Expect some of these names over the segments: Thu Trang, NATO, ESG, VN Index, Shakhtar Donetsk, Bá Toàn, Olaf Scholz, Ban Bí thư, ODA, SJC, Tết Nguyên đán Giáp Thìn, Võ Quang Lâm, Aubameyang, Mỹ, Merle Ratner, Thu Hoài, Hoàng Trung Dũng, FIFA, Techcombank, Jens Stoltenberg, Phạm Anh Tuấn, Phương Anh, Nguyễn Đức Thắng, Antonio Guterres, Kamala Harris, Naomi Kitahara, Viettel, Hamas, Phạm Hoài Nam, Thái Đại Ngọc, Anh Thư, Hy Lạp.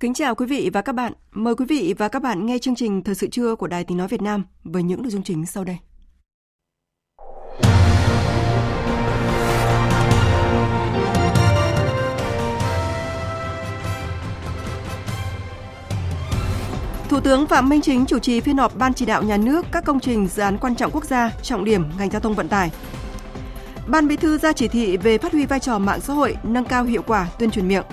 Kính chào quý vị và các bạn. Mời quý vị và các bạn nghe chương trình Thời sự trưa của Đài Tiếng nói Việt Nam với những nội dung chính sau đây. Thủ tướng Phạm Minh Chính chủ trì phiên họp Ban Chỉ đạo Nhà nước các công trình dự án quan trọng quốc gia, trọng điểm ngành giao thông vận tải. Ban Bí thư ra chỉ thị về phát huy vai trò mạng xã hội, nâng cao hiệu quả tuyên truyền miệng.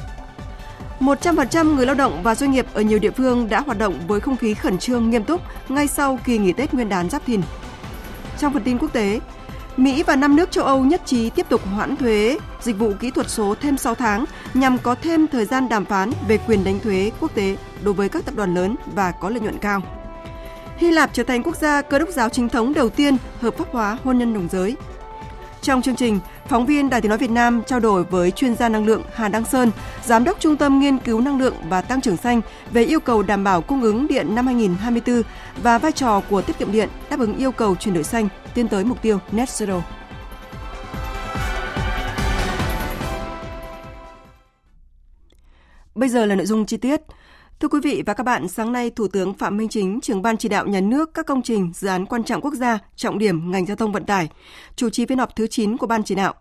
100% người lao động và doanh nghiệp ở nhiều địa phương đã hoạt động với không khí khẩn trương nghiêm túc ngay sau kỳ nghỉ Tết Nguyên đán Giáp Thìn. Trong phần tin quốc tế, Mỹ và 5 nước châu Âu nhất trí tiếp tục hoãn thuế dịch vụ kỹ thuật số thêm 6 tháng nhằm có thêm thời gian đàm phán về quyền đánh thuế quốc tế đối với các tập đoàn lớn và có lợi nhuận cao. Hy Lạp trở thành quốc gia Cơ đốc giáo chính thống đầu tiên hợp pháp hóa hôn nhân đồng giới. Trong chương trình, phóng viên Đài Tiếng nói Việt Nam trao đổi với chuyên gia năng lượng Hà Đăng Sơn, giám đốc Trung tâm Nghiên cứu Năng lượng và Tăng trưởng Xanh về yêu cầu đảm bảo cung ứng điện năm 2024 và vai trò của tiết kiệm điện đáp ứng yêu cầu chuyển đổi xanh tiến tới mục tiêu Net Zero. Bây giờ là nội dung chi tiết. Thưa quý vị và các bạn, sáng nay Thủ tướng Phạm Minh Chính, trưởng Ban Chỉ đạo Nhà nước các công trình dự án quan trọng quốc gia, trọng điểm ngành giao thông vận tải, chủ trì phiên họp thứ 9 của Ban Chỉ đạo.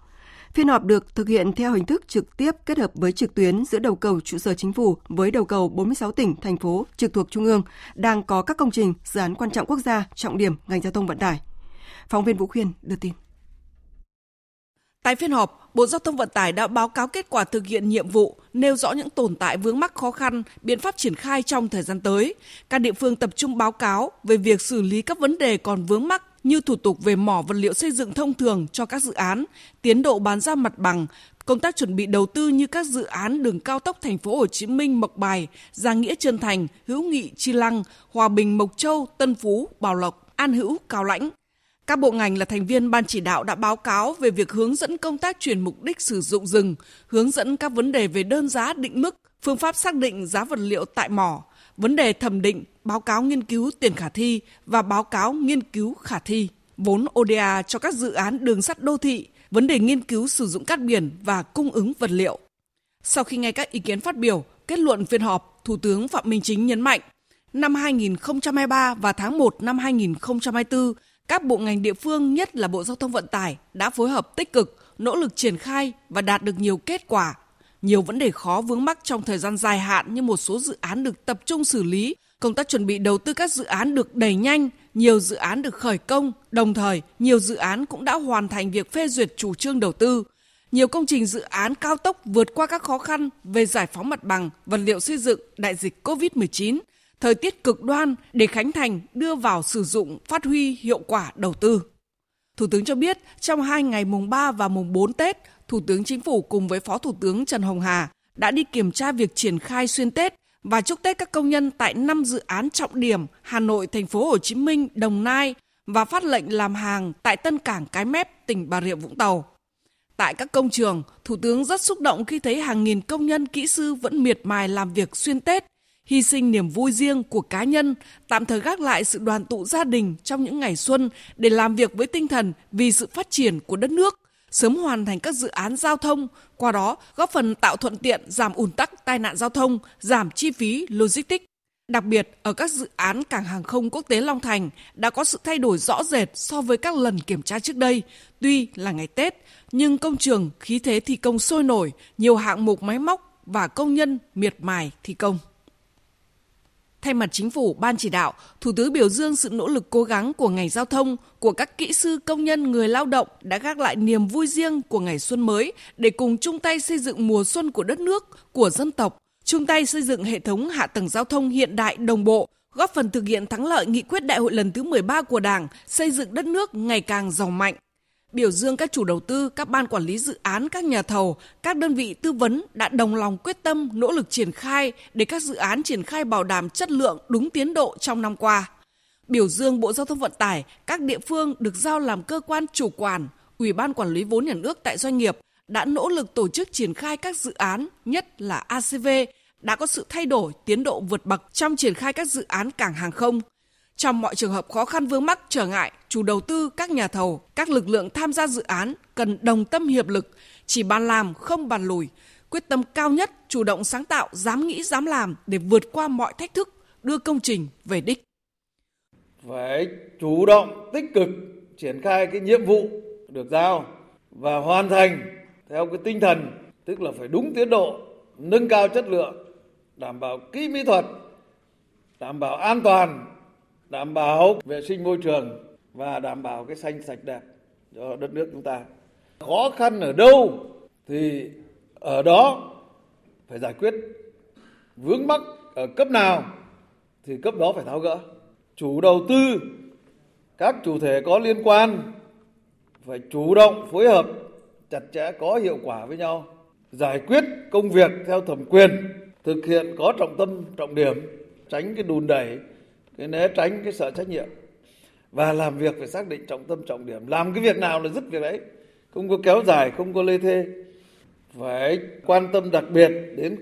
Phiên họp được thực hiện theo hình thức trực tiếp kết hợp với trực tuyến giữa đầu cầu trụ sở chính phủ với đầu cầu 46 tỉnh, thành phố trực thuộc Trung ương đang có các công trình dự án quan trọng quốc gia, trọng điểm ngành giao thông vận tải. Phóng viên Vũ Khuyên đưa tin. Tại phiên họp, Bộ Giao thông Vận tải đã báo cáo kết quả thực hiện nhiệm vụ, nêu rõ những tồn tại vướng mắc khó khăn, biện pháp triển khai trong thời gian tới. Các địa phương tập trung báo cáo về việc xử lý các vấn đề còn vướng mắc như thủ tục về mỏ vật liệu xây dựng thông thường cho các dự án, tiến độ bán ra mặt bằng, công tác chuẩn bị đầu tư như các dự án đường cao tốc Thành phố Hồ Chí Minh - Mộc Bài, Gia Nghĩa - Trân Thành, Hữu Nghị - Chi Lăng, Hòa Bình - Mộc Châu, Tân Phú, Bảo Lộc, An Hữu - Cao Lãnh. Các bộ ngành là thành viên Ban Chỉ đạo đã báo cáo về việc hướng dẫn công tác chuyển mục đích sử dụng rừng, hướng dẫn các vấn đề về đơn giá định mức, phương pháp xác định giá vật liệu tại mỏ, vấn đề thẩm định, báo cáo nghiên cứu tiền khả thi và báo cáo nghiên cứu khả thi, vốn ODA cho các dự án đường sắt đô thị, vấn đề nghiên cứu sử dụng cát biển và cung ứng vật liệu. Sau khi nghe các ý kiến phát biểu, kết luận phiên họp, Thủ tướng Phạm Minh Chính nhấn mạnh, năm 2023 và tháng 1 năm 2024, các bộ ngành địa phương, nhất là Bộ Giao thông Vận tải, đã phối hợp tích cực, nỗ lực triển khai và đạt được nhiều kết quả. Nhiều vấn đề khó vướng mắc trong thời gian dài hạn như một số dự án được tập trung xử lý, công tác chuẩn bị đầu tư các dự án được đẩy nhanh, nhiều dự án được khởi công, đồng thời nhiều dự án cũng đã hoàn thành việc phê duyệt chủ trương đầu tư. Nhiều công trình dự án cao tốc vượt qua các khó khăn về giải phóng mặt bằng, vật liệu xây dựng, đại dịch COVID-19. Thời tiết cực đoan để khánh thành đưa vào sử dụng phát huy hiệu quả đầu tư. Thủ tướng cho biết trong 2 ngày mùng 3 và mùng 4 Tết, Thủ tướng Chính phủ cùng với Phó Thủ tướng Trần Hồng Hà đã đi kiểm tra việc triển khai xuyên Tết và chúc Tết các công nhân tại 5 dự án trọng điểm Hà Nội, Thành phố Hồ Chí Minh, Đồng Nai và phát lệnh làm hàng tại Tân Cảng Cái Mép, tỉnh Bà Rịa Vũng Tàu. Tại các công trường, Thủ tướng rất xúc động khi thấy hàng nghìn công nhân kỹ sư vẫn miệt mài làm việc xuyên Tết, hy sinh niềm vui riêng của cá nhân, tạm thời gác lại sự đoàn tụ gia đình trong những ngày xuân để làm việc với tinh thần vì sự phát triển của đất nước, sớm hoàn thành các dự án giao thông, qua đó góp phần tạo thuận tiện, giảm ùn tắc, tai nạn giao thông, giảm chi phí logistics. Đặc biệt, ở các dự án cảng hàng không quốc tế Long Thành đã có sự thay đổi rõ rệt so với các lần kiểm tra trước đây. Tuy là ngày Tết, nhưng công trường khí thế thi công sôi nổi, nhiều hạng mục máy móc và công nhân miệt mài thi công. Thay mặt Chính phủ, Ban chỉ đạo, Thủ tướng biểu dương sự nỗ lực cố gắng của ngành giao thông, của các kỹ sư, công nhân, người lao động đã gác lại niềm vui riêng của ngày xuân mới để cùng chung tay xây dựng mùa xuân của đất nước, của dân tộc, chung tay xây dựng hệ thống hạ tầng giao thông hiện đại đồng bộ, góp phần thực hiện thắng lợi nghị quyết đại hội lần thứ 13 của Đảng, xây dựng đất nước ngày càng giàu mạnh. Biểu dương các chủ đầu tư, các ban quản lý dự án, các nhà thầu, các đơn vị tư vấn đã đồng lòng quyết tâm nỗ lực triển khai để các dự án triển khai bảo đảm chất lượng đúng tiến độ trong năm qua. Biểu dương Bộ Giao thông Vận tải, các địa phương được giao làm cơ quan chủ quản, Ủy ban Quản lý vốn nhà nước tại doanh nghiệp đã nỗ lực tổ chức triển khai các dự án, nhất là ACV, đã có sự thay đổi tiến độ vượt bậc trong triển khai các dự án cảng hàng không. Trong mọi trường hợp khó khăn vướng mắc trở ngại, chủ đầu tư, các nhà thầu, các lực lượng tham gia dự án cần đồng tâm hiệp lực, chỉ bàn làm không bàn lùi, quyết tâm cao nhất, chủ động sáng tạo, dám nghĩ dám làm để vượt qua mọi thách thức, đưa công trình về đích. Phải chủ động tích cực triển khai cái nhiệm vụ được giao và hoàn thành theo cái tinh thần, tức là phải đúng tiến độ, nâng cao chất lượng, đảm bảo kỹ mỹ thuật, đảm bảo an toàn, đảm bảo vệ sinh môi trường và đảm bảo cái xanh sạch đẹp cho đất nước chúng ta. Khó khăn ở đâu thì ở đó phải giải quyết, vướng mắc ở cấp nào thì cấp đó phải tháo gỡ. Chủ đầu tư, các chủ thể có liên quan phải chủ động phối hợp chặt chẽ, có hiệu quả với nhau, giải quyết công việc theo thẩm quyền, thực hiện có trọng tâm trọng điểm, tránh cái đùn đẩy, né tránh cái sợ trách nhiệm, và làm việc phải xác định trọng tâm trọng điểm, làm cái việc nào là dứt việc đấy, không có kéo dài, không có lê thê. Phải quan tâm đặc biệt đến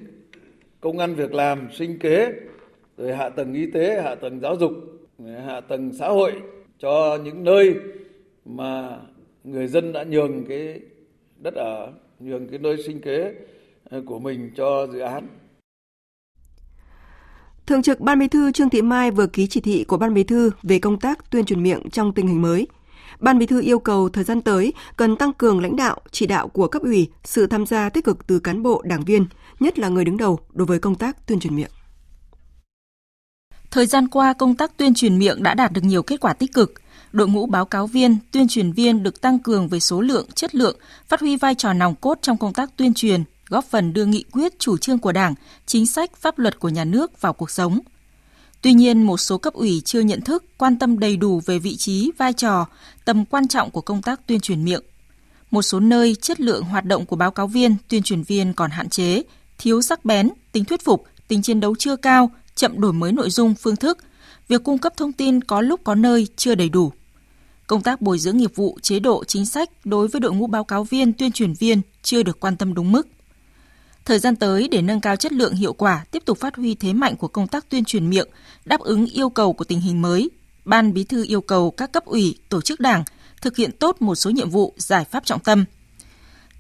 công ăn việc làm, sinh kế, rồi hạ tầng y tế, hạ tầng giáo dục, hạ tầng xã hội cho những nơi mà người dân đã nhường cái đất ở, nhường cái nơi sinh kế của mình cho dự án. Thường trực Ban Bí thư Trương Thị Mai vừa ký chỉ thị của Ban Bí thư về công tác tuyên truyền miệng trong tình hình mới. Ban Bí thư yêu cầu thời gian tới cần tăng cường lãnh đạo, chỉ đạo của cấp ủy, sự tham gia tích cực từ cán bộ, đảng viên, nhất là người đứng đầu đối với công tác tuyên truyền miệng. Thời gian qua, công tác tuyên truyền miệng đã đạt được nhiều kết quả tích cực. Đội ngũ báo cáo viên, tuyên truyền viên được tăng cường về số lượng, chất lượng, phát huy vai trò nòng cốt trong công tác tuyên truyền, góp phần đưa nghị quyết, chủ trương của Đảng, chính sách, pháp luật của nhà nước vào cuộc sống. Tuy nhiên, một số cấp ủy chưa nhận thức, quan tâm đầy đủ về vị trí, vai trò, tầm quan trọng của công tác tuyên truyền miệng. Một số nơi, chất lượng hoạt động của báo cáo viên, tuyên truyền viên còn hạn chế, thiếu sắc bén, tính thuyết phục, tính chiến đấu chưa cao, chậm đổi mới nội dung, phương thức. Việc cung cấp thông tin có lúc có nơi chưa đầy đủ. Công tác bồi dưỡng nghiệp vụ, chế độ, chính sách đối với đội ngũ báo cáo viên, tuyên truyền viên chưa được quan tâm đúng mức. Thời gian tới, để nâng cao chất lượng hiệu quả, tiếp tục phát huy thế mạnh của công tác tuyên truyền miệng, đáp ứng yêu cầu của tình hình mới, Ban Bí thư yêu cầu các cấp ủy, tổ chức đảng thực hiện tốt một số nhiệm vụ, giải pháp trọng tâm.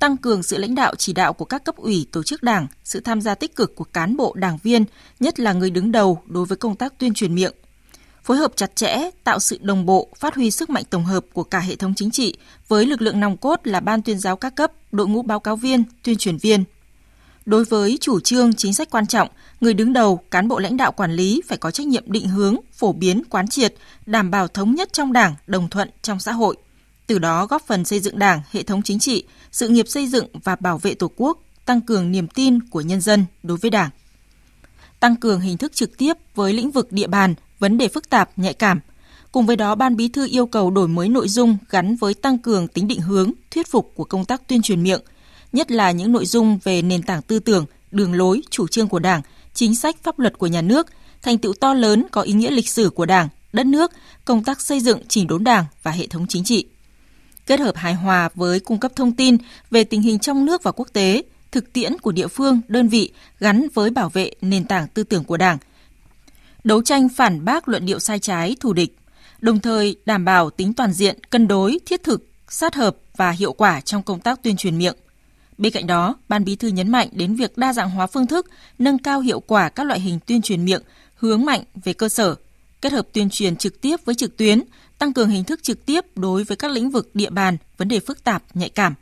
Tăng cường sự lãnh đạo chỉ đạo của các cấp ủy, tổ chức đảng, sự tham gia tích cực của cán bộ, đảng viên, nhất là người đứng đầu đối với công tác tuyên truyền miệng. Phối hợp chặt chẽ, tạo sự đồng bộ, phát huy sức mạnh tổng hợp của cả hệ thống chính trị với lực lượng nòng cốt là ban tuyên giáo các cấp, đội ngũ báo cáo viên, tuyên truyền viên. Đối với chủ trương, chính sách quan trọng, người đứng đầu, cán bộ lãnh đạo quản lý phải có trách nhiệm định hướng, phổ biến, quán triệt, đảm bảo thống nhất trong Đảng, đồng thuận trong xã hội. Từ đó góp phần xây dựng Đảng, hệ thống chính trị, sự nghiệp xây dựng và bảo vệ Tổ quốc, tăng cường niềm tin của nhân dân đối với Đảng. Tăng cường hình thức trực tiếp với lĩnh vực địa bàn, vấn đề phức tạp, nhạy cảm. Cùng với đó, Ban Bí thư yêu cầu đổi mới nội dung gắn với tăng cường tính định hướng, thuyết phục của công tác tuyên truyền miệng, nhất là những nội dung về nền tảng tư tưởng, đường lối, chủ trương của Đảng, chính sách pháp luật của nhà nước, thành tựu to lớn có ý nghĩa lịch sử của Đảng, đất nước, công tác xây dựng chỉnh đốn Đảng và hệ thống chính trị. Kết hợp hài hòa với cung cấp thông tin về tình hình trong nước và quốc tế, thực tiễn của địa phương, đơn vị gắn với bảo vệ nền tảng tư tưởng của Đảng, đấu tranh phản bác luận điệu sai trái, thù địch, đồng thời đảm bảo tính toàn diện, cân đối, thiết thực, sát hợp và hiệu quả trong công tác tuyên truyền miệng. Bên cạnh đó, Ban Bí thư nhấn mạnh đến việc đa dạng hóa phương thức, nâng cao hiệu quả các loại hình tuyên truyền miệng, hướng mạnh về cơ sở, kết hợp tuyên truyền trực tiếp với trực tuyến, tăng cường hình thức trực tiếp đối với các lĩnh vực địa bàn, vấn đề phức tạp, nhạy cảm.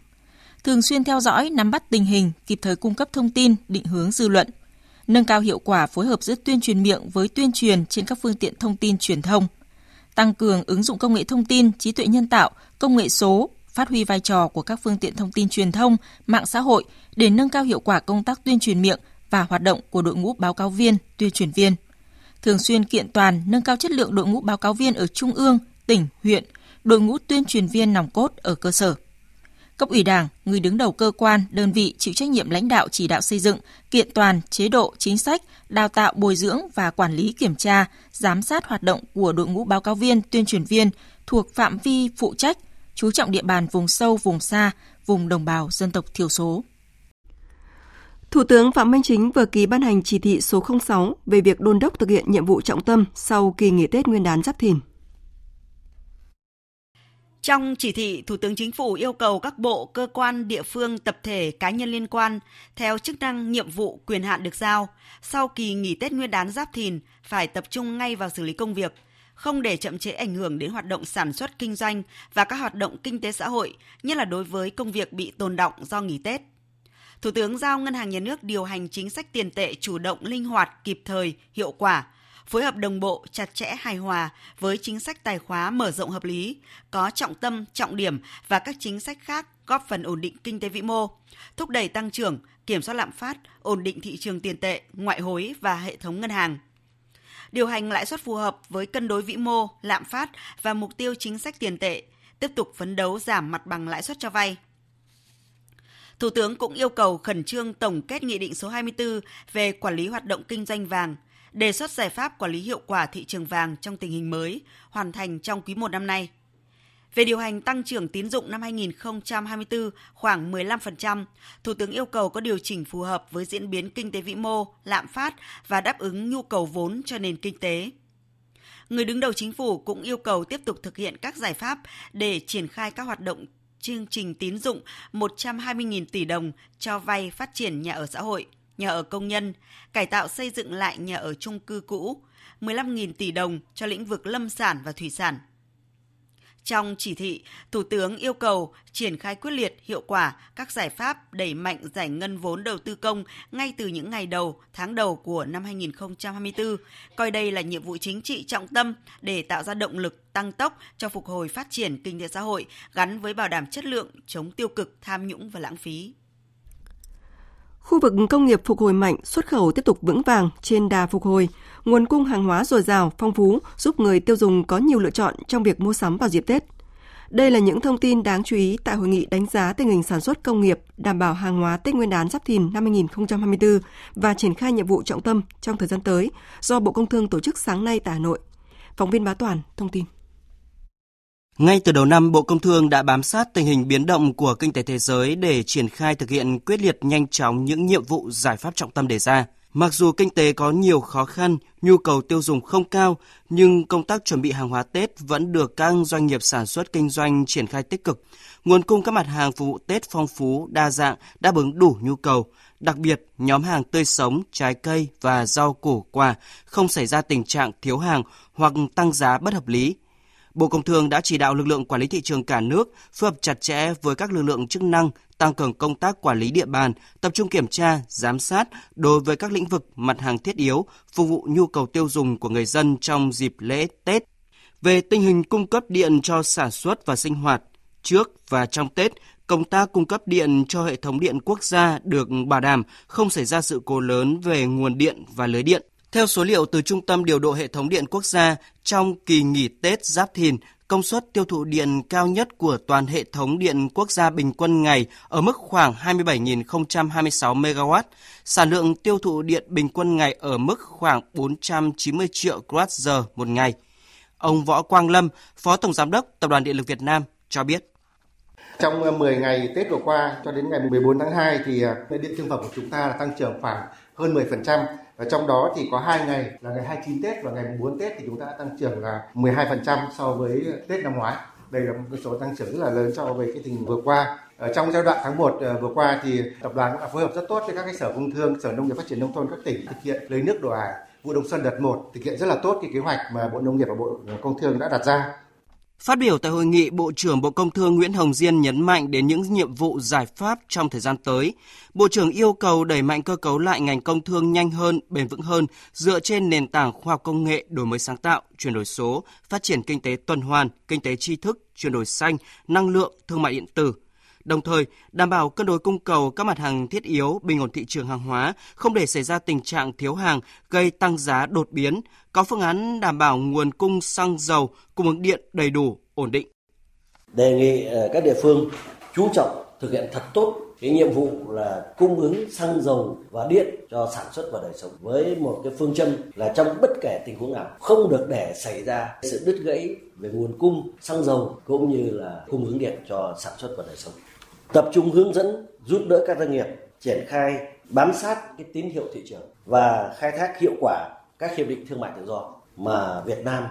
Thường xuyên theo dõi, nắm bắt tình hình, kịp thời cung cấp thông tin, định hướng dư luận. nâng cao hiệu quả phối hợp giữa tuyên truyền miệng với tuyên truyền trên các phương tiện thông tin truyền thông, tăng cường ứng dụng công nghệ thông tin, trí tuệ nhân tạo, công nghệ số, phát huy vai trò của các phương tiện thông tin truyền thông, mạng xã hội để nâng cao hiệu quả công tác tuyên truyền miệng và hoạt động của đội ngũ báo cáo viên, tuyên truyền viên. Thường xuyên kiện toàn, nâng cao chất lượng đội ngũ báo cáo viên ở trung ương, tỉnh, huyện, đội ngũ tuyên truyền viên nòng cốt ở cơ sở. Cấp ủy Đảng, người đứng đầu cơ quan, đơn vị chịu trách nhiệm lãnh đạo chỉ đạo xây dựng, kiện toàn chế độ, chính sách, đào tạo, bồi dưỡng và quản lý kiểm tra, giám sát hoạt động của đội ngũ báo cáo viên, tuyên truyền viên thuộc phạm vi phụ trách, chú trọng địa bàn vùng sâu, vùng xa, vùng đồng bào dân tộc thiểu số. Thủ tướng Phạm Minh Chính vừa ký ban hành chỉ thị số 06 về việc đôn đốc thực hiện nhiệm vụ trọng tâm sau kỳ nghỉ Tết Nguyên đán Giáp Thìn. Trong chỉ thị, Thủ tướng Chính phủ yêu cầu các bộ, cơ quan, địa phương, tập thể, cá nhân liên quan, theo chức năng, nhiệm vụ, quyền hạn được giao, sau kỳ nghỉ Tết Nguyên đán Giáp Thìn phải tập trung ngay vào xử lý công việc, không để chậm trễ ảnh hưởng đến hoạt động sản xuất, kinh doanh và các hoạt động kinh tế xã hội, nhất là đối với công việc bị tồn đọng do nghỉ Tết. Thủ tướng giao Ngân hàng Nhà nước điều hành chính sách tiền tệ chủ động, linh hoạt, kịp thời, hiệu quả, phối hợp đồng bộ, chặt chẽ, hài hòa với chính sách tài khóa mở rộng hợp lý, có trọng tâm, trọng điểm và các chính sách khác góp phần ổn định kinh tế vĩ mô, thúc đẩy tăng trưởng, kiểm soát lạm phát, ổn định thị trường tiền tệ, ngoại hối và hệ thống ngân hàng. Điều hành lãi suất phù hợp với cân đối vĩ mô, lạm phát và mục tiêu chính sách tiền tệ, tiếp tục phấn đấu giảm mặt bằng lãi suất cho vay. Thủ tướng cũng yêu cầu khẩn trương tổng kết Nghị định số 24 về quản lý hoạt động kinh doanh vàng, đề xuất giải pháp quản lý hiệu quả thị trường vàng trong tình hình mới, hoàn thành trong quý 1 năm nay. Về điều hành tăng trưởng tín dụng năm 2024 khoảng 15%, Thủ tướng yêu cầu có điều chỉnh phù hợp với diễn biến kinh tế vĩ mô, lạm phát và đáp ứng nhu cầu vốn cho nền kinh tế. Người đứng đầu Chính phủ cũng yêu cầu tiếp tục thực hiện các giải pháp để triển khai các hoạt động chương trình tín dụng 120.000 tỷ đồng cho vay phát triển nhà ở xã hội, nhà ở công nhân, cải tạo xây dựng lại nhà ở chung cư cũ, 15.000 tỷ đồng cho lĩnh vực lâm sản và thủy sản. Trong chỉ thị, Thủ tướng yêu cầu triển khai quyết liệt, hiệu quả các giải pháp đẩy mạnh giải ngân vốn đầu tư công ngay từ những ngày đầu, tháng đầu của năm 2024, coi đây là nhiệm vụ chính trị trọng tâm để tạo ra động lực tăng tốc cho phục hồi phát triển kinh tế xã hội gắn với bảo đảm chất lượng, chống tiêu cực, tham nhũng và lãng phí. Khu vực công nghiệp phục hồi mạnh, xuất khẩu tiếp tục vững vàng trên đà phục hồi, nguồn cung hàng hóa dồi dào, phong phú giúp người tiêu dùng có nhiều lựa chọn trong việc mua sắm vào dịp Tết. Đây là những thông tin đáng chú ý tại hội nghị đánh giá tình hình sản xuất công nghiệp đảm bảo hàng hóa Tết Nguyên đán Giáp Thìn năm 2024 và triển khai nhiệm vụ trọng tâm trong thời gian tới do Bộ Công Thương tổ chức sáng nay tại Hà Nội. Phóng viên Bá Toàn thông tin. Ngay từ đầu năm, Bộ Công Thương đã bám sát tình hình biến động của kinh tế thế giới để triển khai thực hiện quyết liệt, nhanh chóng những nhiệm vụ, giải pháp trọng tâm đề ra. Mặc dù kinh tế có nhiều khó khăn, nhu cầu tiêu dùng không cao, nhưng công tác chuẩn bị hàng hóa Tết vẫn được các doanh nghiệp sản xuất kinh doanh triển khai tích cực. Nguồn cung các mặt hàng phục vụ Tết phong phú, đa dạng, đáp ứng đủ nhu cầu. Đặc biệt, nhóm hàng tươi sống, trái cây và rau củ quả không xảy ra tình trạng thiếu hàng hoặc tăng giá bất hợp lý. Bộ Công Thương đã chỉ đạo lực lượng quản lý thị trường cả nước phối hợp chặt chẽ với các lực lượng chức năng, tăng cường công tác quản lý địa bàn, tập trung kiểm tra, giám sát đối với các lĩnh vực mặt hàng thiết yếu, phục vụ nhu cầu tiêu dùng của người dân trong dịp lễ Tết. Về tình hình cung cấp điện cho sản xuất và sinh hoạt, trước và trong Tết, công tác cung cấp điện cho hệ thống điện quốc gia được bảo đảm, không xảy ra sự cố lớn về nguồn điện và lưới điện. Theo số liệu từ Trung tâm Điều độ Hệ thống Điện Quốc gia, trong kỳ nghỉ Tết Giáp Thìn, công suất tiêu thụ điện cao nhất của toàn hệ thống điện quốc gia bình quân ngày ở mức khoảng 27.026 MW, sản lượng tiêu thụ điện bình quân ngày ở mức khoảng 490 triệu kWh một ngày. Ông Võ Quang Lâm, Phó Tổng Giám đốc Tập đoàn Điện lực Việt Nam cho biết. Trong 10 ngày Tết vừa qua cho đến ngày 14 tháng 2 thì điện thương phẩm của chúng ta là tăng trưởng khoảng hơn 10%. Và trong đó thì có 2 ngày là ngày 29 Tết và ngày 4 Tết thì chúng ta đã tăng trưởng là 12% so với Tết năm ngoái. Đây là một số tăng trưởng rất là lớn so với cái tình vừa qua. Ở trong giai đoạn tháng 1 vừa qua thì tập đoàn cũng đã phối hợp rất tốt với các cái sở công thương, sở nông nghiệp phát triển nông thôn các tỉnh thực hiện lấy nước đổ ải vụ đông xuân đợt 1, thực hiện rất là tốt cái kế hoạch mà Bộ Nông nghiệp và Bộ Công Thương đã đặt ra. Phát biểu tại hội nghị, Bộ trưởng Bộ Công Thương Nguyễn Hồng Diên nhấn mạnh đến những nhiệm vụ giải pháp trong thời gian tới. Bộ trưởng yêu cầu đẩy mạnh cơ cấu lại ngành công thương nhanh hơn, bền vững hơn, dựa trên nền tảng khoa học công nghệ, đổi mới sáng tạo, chuyển đổi số, phát triển kinh tế tuần hoàn, kinh tế tri thức, chuyển đổi xanh, năng lượng, thương mại điện tử. Đồng thời, đảm bảo cân đối cung cầu các mặt hàng thiết yếu, bình ổn thị trường hàng hóa, không để xảy ra tình trạng thiếu hàng, gây tăng giá đột biến, có phương án đảm bảo nguồn cung xăng dầu, cung ứng điện đầy đủ, ổn định. Đề nghị các địa phương chú trọng thực hiện thật tốt cái nhiệm vụ là cung ứng xăng dầu và điện cho sản xuất và đời sống với một cái phương châm là trong bất kể tình huống nào không được để xảy ra sự đứt gãy về nguồn cung xăng dầu cũng như là cung ứng điện cho sản xuất và đời sống. Tập trung hướng dẫn, giúp đỡ các doanh nghiệp triển khai bám sát cái tín hiệu thị trường và khai thác hiệu quả các hiệp định thương mại tự do mà Việt Nam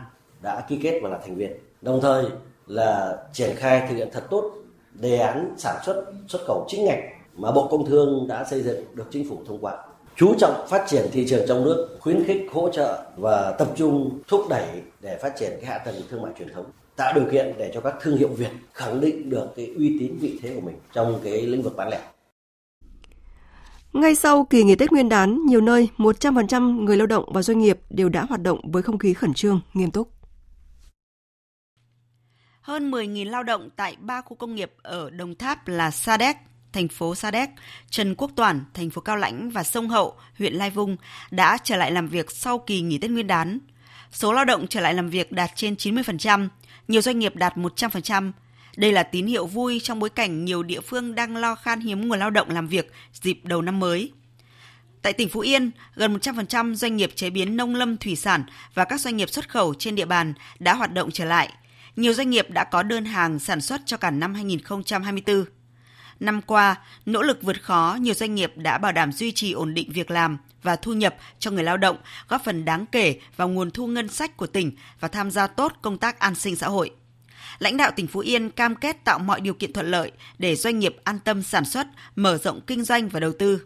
đã ký kết và là thành viên. Đồng thời là triển khai thực hiện thật tốt đề án sản xuất xuất khẩu chính ngạch mà Bộ Công Thương đã xây dựng được Chính phủ thông qua. Chú trọng phát triển thị trường trong nước, khuyến khích hỗ trợ và tập trung thúc đẩy để phát triển cái hạ tầng thương mại truyền thống, tạo điều kiện để cho các thương hiệu Việt khẳng định được cái uy tín vị thế của mình trong cái lĩnh vực bán lẻ. Ngay sau kỳ nghỉ Tết Nguyên đán, nhiều nơi 100% người lao động và doanh nghiệp đều đã hoạt động với không khí khẩn trương, nghiêm túc. Hơn 10.000 lao động tại 3 khu công nghiệp ở Đồng Tháp là Sa Đéc, thành phố Sa Đéc, Trần Quốc Toản, thành phố Cao Lãnh và Sông Hậu, huyện Lai Vung đã trở lại làm việc sau kỳ nghỉ Tết Nguyên đán. Số lao động trở lại làm việc đạt trên 90%, nhiều doanh nghiệp đạt 100%. Đây là tín hiệu vui trong bối cảnh nhiều địa phương đang lo khan hiếm nguồn lao động làm việc dịp đầu năm mới. Tại tỉnh Phú Yên, gần 100% doanh nghiệp chế biến nông lâm thủy sản và các doanh nghiệp xuất khẩu trên địa bàn đã hoạt động trở lại. Nhiều doanh nghiệp đã có đơn hàng sản xuất cho cả năm 2024. Năm qua, nỗ lực vượt khó, nhiều doanh nghiệp đã bảo đảm duy trì ổn định việc làm và thu nhập cho người lao động, góp phần đáng kể vào nguồn thu ngân sách của tỉnh và tham gia tốt công tác an sinh xã hội. Lãnh đạo tỉnh Phú Yên cam kết tạo mọi điều kiện thuận lợi để doanh nghiệp an tâm sản xuất, mở rộng kinh doanh và đầu tư.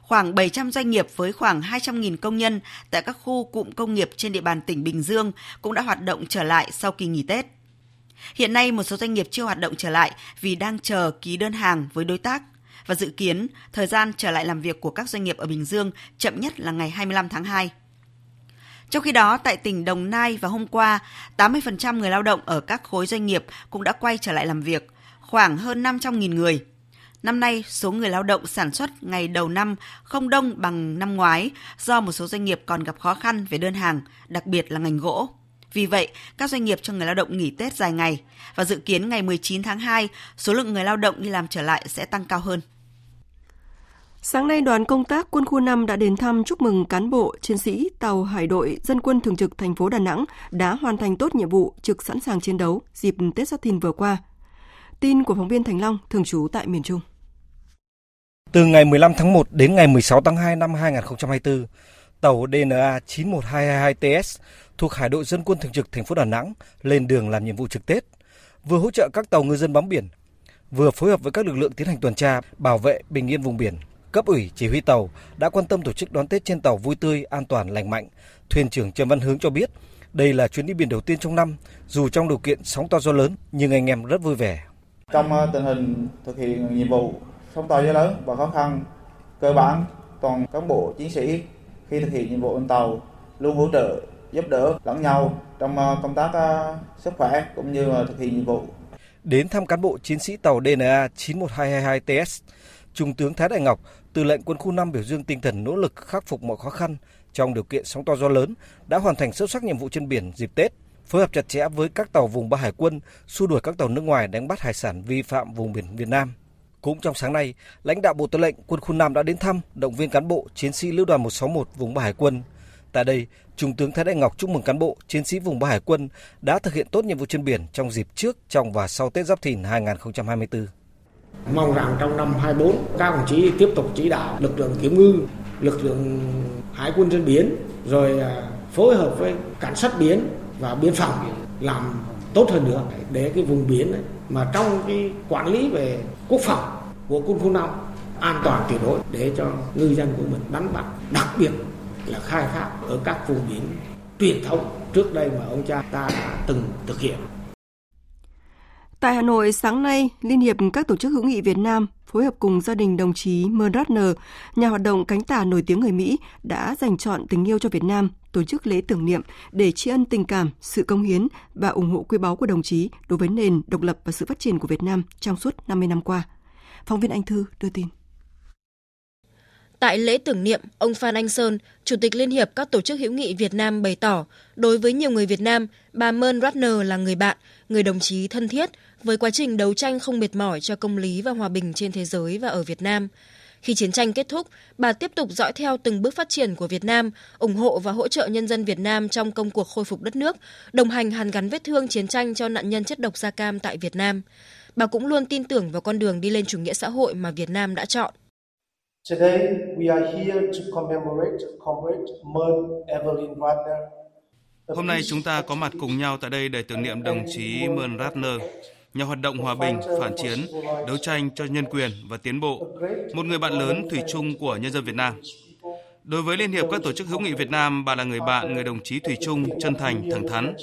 Khoảng 700 doanh nghiệp với khoảng 200.000 công nhân tại các khu cụm công nghiệp trên địa bàn tỉnh Bình Dương cũng đã hoạt động trở lại sau kỳ nghỉ Tết. Hiện nay, một số doanh nghiệp chưa hoạt động trở lại vì đang chờ ký đơn hàng với đối tác và dự kiến thời gian trở lại làm việc của các doanh nghiệp ở Bình Dương chậm nhất là ngày 25 tháng 2. Trong khi đó, tại tỉnh Đồng Nai vào hôm qua, 80% người lao động ở các khối doanh nghiệp cũng đã quay trở lại làm việc, khoảng hơn 500.000 người. Năm nay, số người lao động sản xuất ngày đầu năm không đông bằng năm ngoái do một số doanh nghiệp còn gặp khó khăn về đơn hàng, đặc biệt là ngành gỗ. Vì vậy, các doanh nghiệp cho người lao động nghỉ Tết dài ngày và dự kiến ngày 19 tháng 2, số lượng người lao động đi làm trở lại sẽ tăng cao hơn. Sáng nay, đoàn công tác Quân khu 5 đã đến thăm chúc mừng cán bộ, chiến sĩ, tàu hải đội, dân quân thường trực thành phố Đà Nẵng đã hoàn thành tốt nhiệm vụ trực sẵn sàng chiến đấu dịp Tết Giáp Thìn vừa qua. Tin của phóng viên Thành Long, thường trú tại miền Trung. Từ ngày 15 tháng 1 đến ngày 16 tháng 2 năm 2024, tàu DNA 91222TS thuộc Hải đội Dân quân Thường trực thành phố Đà Nẵng lên đường làm nhiệm vụ trực Tết, vừa hỗ trợ các tàu ngư dân bám biển, vừa phối hợp với các lực lượng tiến hành tuần tra, bảo vệ bình yên vùng biển. Cấp ủy chỉ huy tàu đã quan tâm tổ chức đón Tết trên tàu vui tươi, an toàn, lành mạnh. Thuyền trưởng Trần Văn Hướng cho biết, đây là chuyến đi biển đầu tiên trong năm, dù trong điều kiện sóng to gió lớn nhưng anh em rất vui vẻ. Trong tình hình thực hiện nhiệm vụ sóng to gió lớn và khó khăn, cơ bản toàn cán bộ chiến sĩ khi thực hiện nhiệm vụ trên tàu luôn hỗ trợ, giúp đỡ lẫn nhau trong công tác sức khỏe cũng như thực hiện nhiệm vụ. Đến thăm cán bộ chiến sĩ tàu DNA 91222TS, Trung tướng Thái Đại Ngọc, Tư lệnh Quân khu 5 biểu dương tinh thần nỗ lực khắc phục mọi khó khăn trong điều kiện sóng to gió lớn, đã hoàn thành xuất sắc nhiệm vụ trên biển dịp Tết, phối hợp chặt chẽ với các tàu vùng Ba Hải quân xua đuổi các tàu nước ngoài đánh bắt hải sản vi phạm vùng biển Việt Nam. Cũng trong sáng nay, lãnh đạo Bộ Tư lệnh Quân khu 5 đã đến thăm động viên cán bộ chiến sĩ Lữ đoàn 161 vùng Ba Hải quân. Tại đây, Trung tướng Thái Đại Ngọc chúc mừng cán bộ chiến sĩ vùng Ba Hải quân đã thực hiện tốt nhiệm vụ trên biển trong dịp trước, trong và sau Tết Giáp Thìn 2024. Mong rằng trong năm 2024, các đồng chí tiếp tục chỉ đạo lực lượng kiểm ngư, lực lượng hải quân trên biển, rồi phối hợp với cảnh sát biển và biên phòng làm tốt hơn nữa để cái vùng biển ấy, mà trong cái quản lý về quốc phòng của Quân khu 5 an toàn tuyệt đối để cho ngư dân của mình đánh bắt, đặc biệt là khai thác ở các vùng biển truyền thống trước đây mà ông cha ta đã từng thực hiện. Tại Hà Nội, sáng nay, Liên hiệp các tổ chức hữu nghị Việt Nam phối hợp cùng gia đình đồng chí Merle Ratner, nhà hoạt động cánh tả nổi tiếng người Mỹ, đã dành trọn tình yêu cho Việt Nam, tổ chức lễ tưởng niệm để tri ân tình cảm, sự cống hiến và ủng hộ quý báu của đồng chí đối với nền độc lập và sự phát triển của Việt Nam trong suốt 50 năm qua. Phóng viên Anh Thư đưa tin. Tại lễ tưởng niệm, ông Phan Anh Sơn, Chủ tịch Liên hiệp các tổ chức hữu nghị Việt Nam bày tỏ, đối với nhiều người Việt Nam, bà Merle Ratner là người bạn, người đồng chí thân thiết với quá trình đấu tranh không mệt mỏi cho công lý và hòa bình trên thế giới và ở Việt Nam. Khi chiến tranh kết thúc, bà tiếp tục dõi theo từng bước phát triển của Việt Nam, ủng hộ và hỗ trợ nhân dân Việt Nam trong công cuộc khôi phục đất nước, đồng hành hàn gắn vết thương chiến tranh cho nạn nhân chất độc da cam tại Việt Nam. Bà cũng luôn tin tưởng vào con đường đi lên chủ nghĩa xã hội mà Việt Nam đã chọn. Hôm nay chúng ta có mặt cùng nhau tại đây để tưởng niệm đồng chí Merle Ratner, nhà hoạt động hòa bình, phản chiến, đấu tranh cho nhân quyền và tiến bộ, một người bạn lớn thủy chung của nhân dân Việt Nam. Đối với Liên hiệp các tổ chức hữu nghị Việt Nam, bà là người bạn, người đồng chí thủy chung, chân thành, thẳng thắn.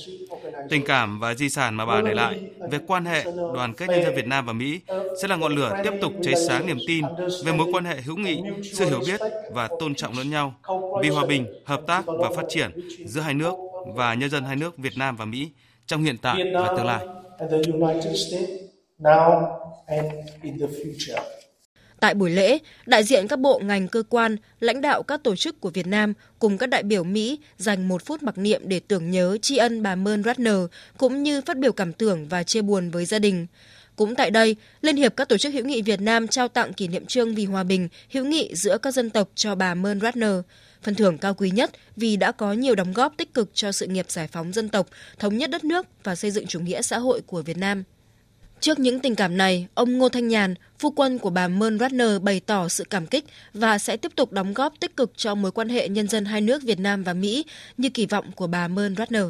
Tình cảm và di sản mà bà để lại về quan hệ đoàn kết nhân dân Việt Nam và Mỹ sẽ là ngọn lửa tiếp tục cháy sáng niềm tin về mối quan hệ hữu nghị, sự hiểu biết và tôn trọng lẫn nhau vì hòa bình, hợp tác và phát triển giữa hai nước và nhân dân hai nước Việt Nam và Mỹ trong hiện tại và tương lai. Tại buổi lễ, đại diện các bộ ngành cơ quan, lãnh đạo các tổ chức của Việt Nam cùng các đại biểu Mỹ dành 1 phút mặc niệm để tưởng nhớ tri ân bà Merle Ratner, cũng như phát biểu cảm tưởng và chia buồn với gia đình. Cũng tại đây, Liên hiệp các tổ chức hữu nghị Việt Nam trao tặng kỷ niệm chương vì hòa bình, hữu nghị giữa các dân tộc cho bà Merle Ratner, phần thưởng cao quý nhất vì đã có nhiều đóng góp tích cực cho sự nghiệp giải phóng dân tộc, thống nhất đất nước và xây dựng chủ nghĩa xã hội của Việt Nam. Trước những tình cảm này, ông Ngô Thanh Nhàn, phu quân của bà Merle Ratner, bày tỏ sự cảm kích và sẽ tiếp tục đóng góp tích cực cho mối quan hệ nhân dân hai nước Việt Nam và Mỹ như kỳ vọng của bà Merle Ratner.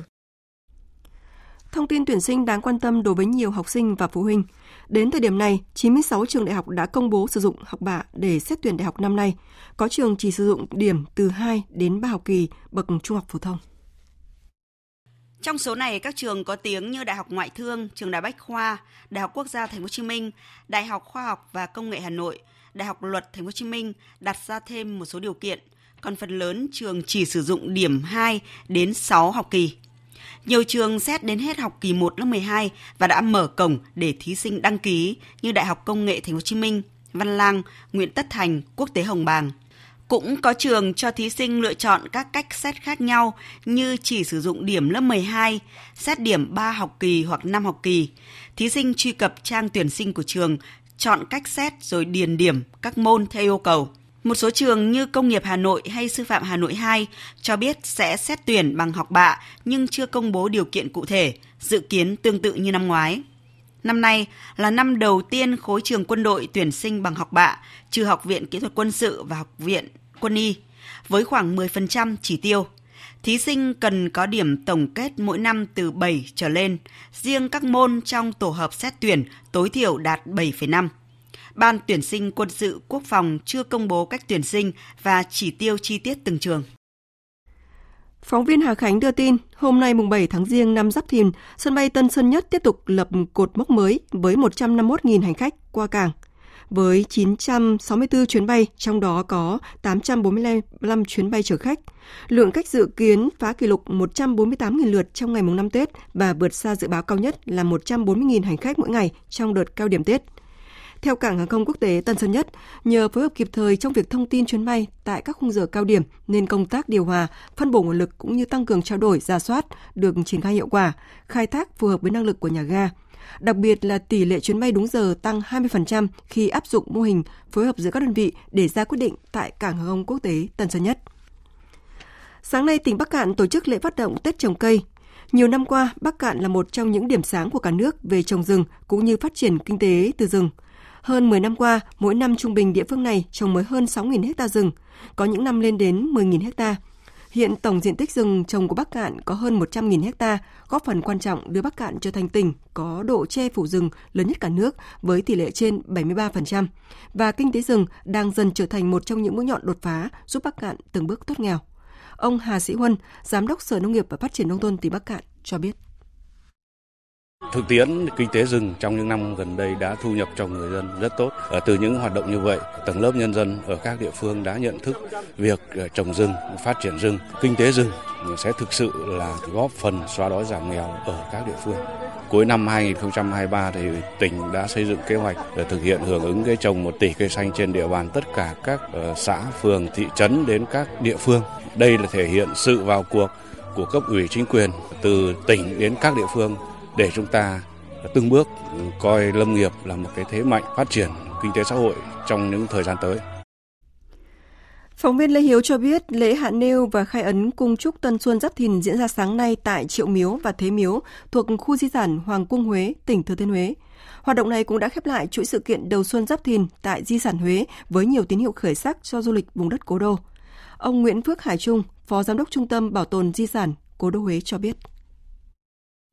Thông tin tuyển sinh đáng quan tâm đối với nhiều học sinh và phụ huynh. Đến thời điểm này, 96 trường đại học đã công bố sử dụng học bạ để xét tuyển đại học năm nay. Có trường chỉ sử dụng điểm từ 2 đến 3 học kỳ bậc trung học phổ thông. Trong số này, các trường có tiếng như Đại học Ngoại thương, Trường Đại Bách Khoa, Đại học Quốc gia Thành phố Hồ Chí Minh, Đại học Khoa học và Công nghệ Hà Nội, Đại học Luật Thành phố Hồ Chí Minh đặt ra thêm một số điều kiện, còn phần lớn trường chỉ sử dụng điểm 2 đến 6 học kỳ. Nhiều trường xét đến hết học kỳ 1 lớp 12 và đã mở cổng để thí sinh đăng ký như Đại học Công nghệ Thành phố Hồ Chí Minh, Văn Lang, Nguyễn Tất Thành, Quốc tế Hồng Bàng. Cũng có trường cho thí sinh lựa chọn các cách xét khác nhau như chỉ sử dụng điểm lớp 12, xét điểm 3 học kỳ hoặc 5 học kỳ. Thí sinh truy cập trang tuyển sinh của trường, chọn cách xét rồi điền điểm các môn theo yêu cầu. Một số trường như Công nghiệp Hà Nội hay Sư phạm Hà Nội 2 cho biết sẽ xét tuyển bằng học bạ nhưng chưa công bố điều kiện cụ thể, dự kiến tương tự như năm ngoái. Năm nay là năm đầu tiên khối trường quân đội tuyển sinh bằng học bạ, trừ Học viện Kỹ thuật Quân sự và Học viện Quân y, với khoảng 10% chỉ tiêu. Thí sinh cần có điểm tổng kết mỗi năm từ 7 trở lên, riêng các môn trong tổ hợp xét tuyển tối thiểu đạt 7,5. Ban tuyển sinh quân sự quốc phòng chưa công bố cách tuyển sinh và chỉ tiêu chi tiết từng trường. Phóng viên Hà Khánh đưa tin, hôm nay mùng 7 tháng Giêng năm Giáp Thìn, sân bay Tân Sơn Nhất tiếp tục lập cột mốc mới với 151.000 hành khách qua cảng. Với 964 chuyến bay, trong đó có 845 chuyến bay chở khách. Lượng khách dự kiến phá kỷ lục 148.000 lượt trong ngày mùng 5 Tết và vượt xa dự báo cao nhất là 140.000 hành khách mỗi ngày trong đợt cao điểm Tết. Theo Cảng hàng không quốc tế Tân Sơn Nhất, nhờ phối hợp kịp thời trong việc thông tin chuyến bay tại các khung giờ cao điểm nên công tác điều hòa, phân bổ nguồn lực cũng như tăng cường trao đổi, rà soát được triển khai hiệu quả, khai thác phù hợp với năng lực của nhà ga. Đặc biệt là tỷ lệ chuyến bay đúng giờ tăng 20% khi áp dụng mô hình phối hợp giữa các đơn vị để ra quyết định tại Cảng hàng không quốc tế Tân Sơn Nhất. Sáng nay, tỉnh Bắc Kạn tổ chức lễ phát động Tết trồng cây. Nhiều năm qua, Bắc Kạn là một trong những điểm sáng của cả nước về trồng rừng cũng như phát triển kinh tế từ rừng. Hơn 10 năm qua, mỗi năm trung bình địa phương này trồng mới hơn 6.000 ha rừng, có những năm lên đến 10.000 ha. Hiện tổng diện tích rừng trồng của Bắc Kạn có hơn 100.000 ha, góp phần quan trọng đưa Bắc Kạn trở thành tỉnh có độ che phủ rừng lớn nhất cả nước với tỷ lệ trên 73%. Và kinh tế rừng đang dần trở thành một trong những mũi nhọn đột phá giúp Bắc Kạn từng bước thoát nghèo. Ông Hà Sĩ Huân, Giám đốc Sở Nông nghiệp và Phát triển Nông thôn tỉnh Bắc Kạn cho biết. Thực tiễn kinh tế rừng trong những năm gần đây đã thu nhập cho người dân rất tốt. Từ những hoạt động như vậy, tầng lớp nhân dân ở các địa phương đã nhận thức việc trồng rừng, phát triển rừng, kinh tế rừng sẽ thực sự là góp phần xóa đói giảm nghèo ở các địa phương. Cuối năm 2023 thì tỉnh đã xây dựng kế hoạch để thực hiện hưởng ứng cái trồng 1 tỷ cây xanh trên địa bàn tất cả các xã, phường, thị trấn đến các địa phương. Đây là thể hiện sự vào cuộc của cấp ủy chính quyền từ tỉnh đến các địa phương để chúng ta từng bước coi lâm nghiệp là một cái thế mạnh phát triển kinh tế xã hội trong những thời gian tới. Phóng viên Lê Hiếu cho biết lễ hạ nêu và khai ấn cung trúc Tân Xuân Giáp Thìn diễn ra sáng nay tại Triệu Miếu và Thế Miếu thuộc khu di sản Hoàng cung Huế, tỉnh Thừa Thiên Huế. Hoạt động này cũng đã khép lại chuỗi sự kiện đầu xuân Giáp Thìn tại di sản Huế với nhiều tín hiệu khởi sắc cho du lịch vùng đất cố đô. Ông Nguyễn Phước Hải Trung, Phó Giám đốc Trung tâm Bảo tồn Di sản Cố đô Huế cho biết.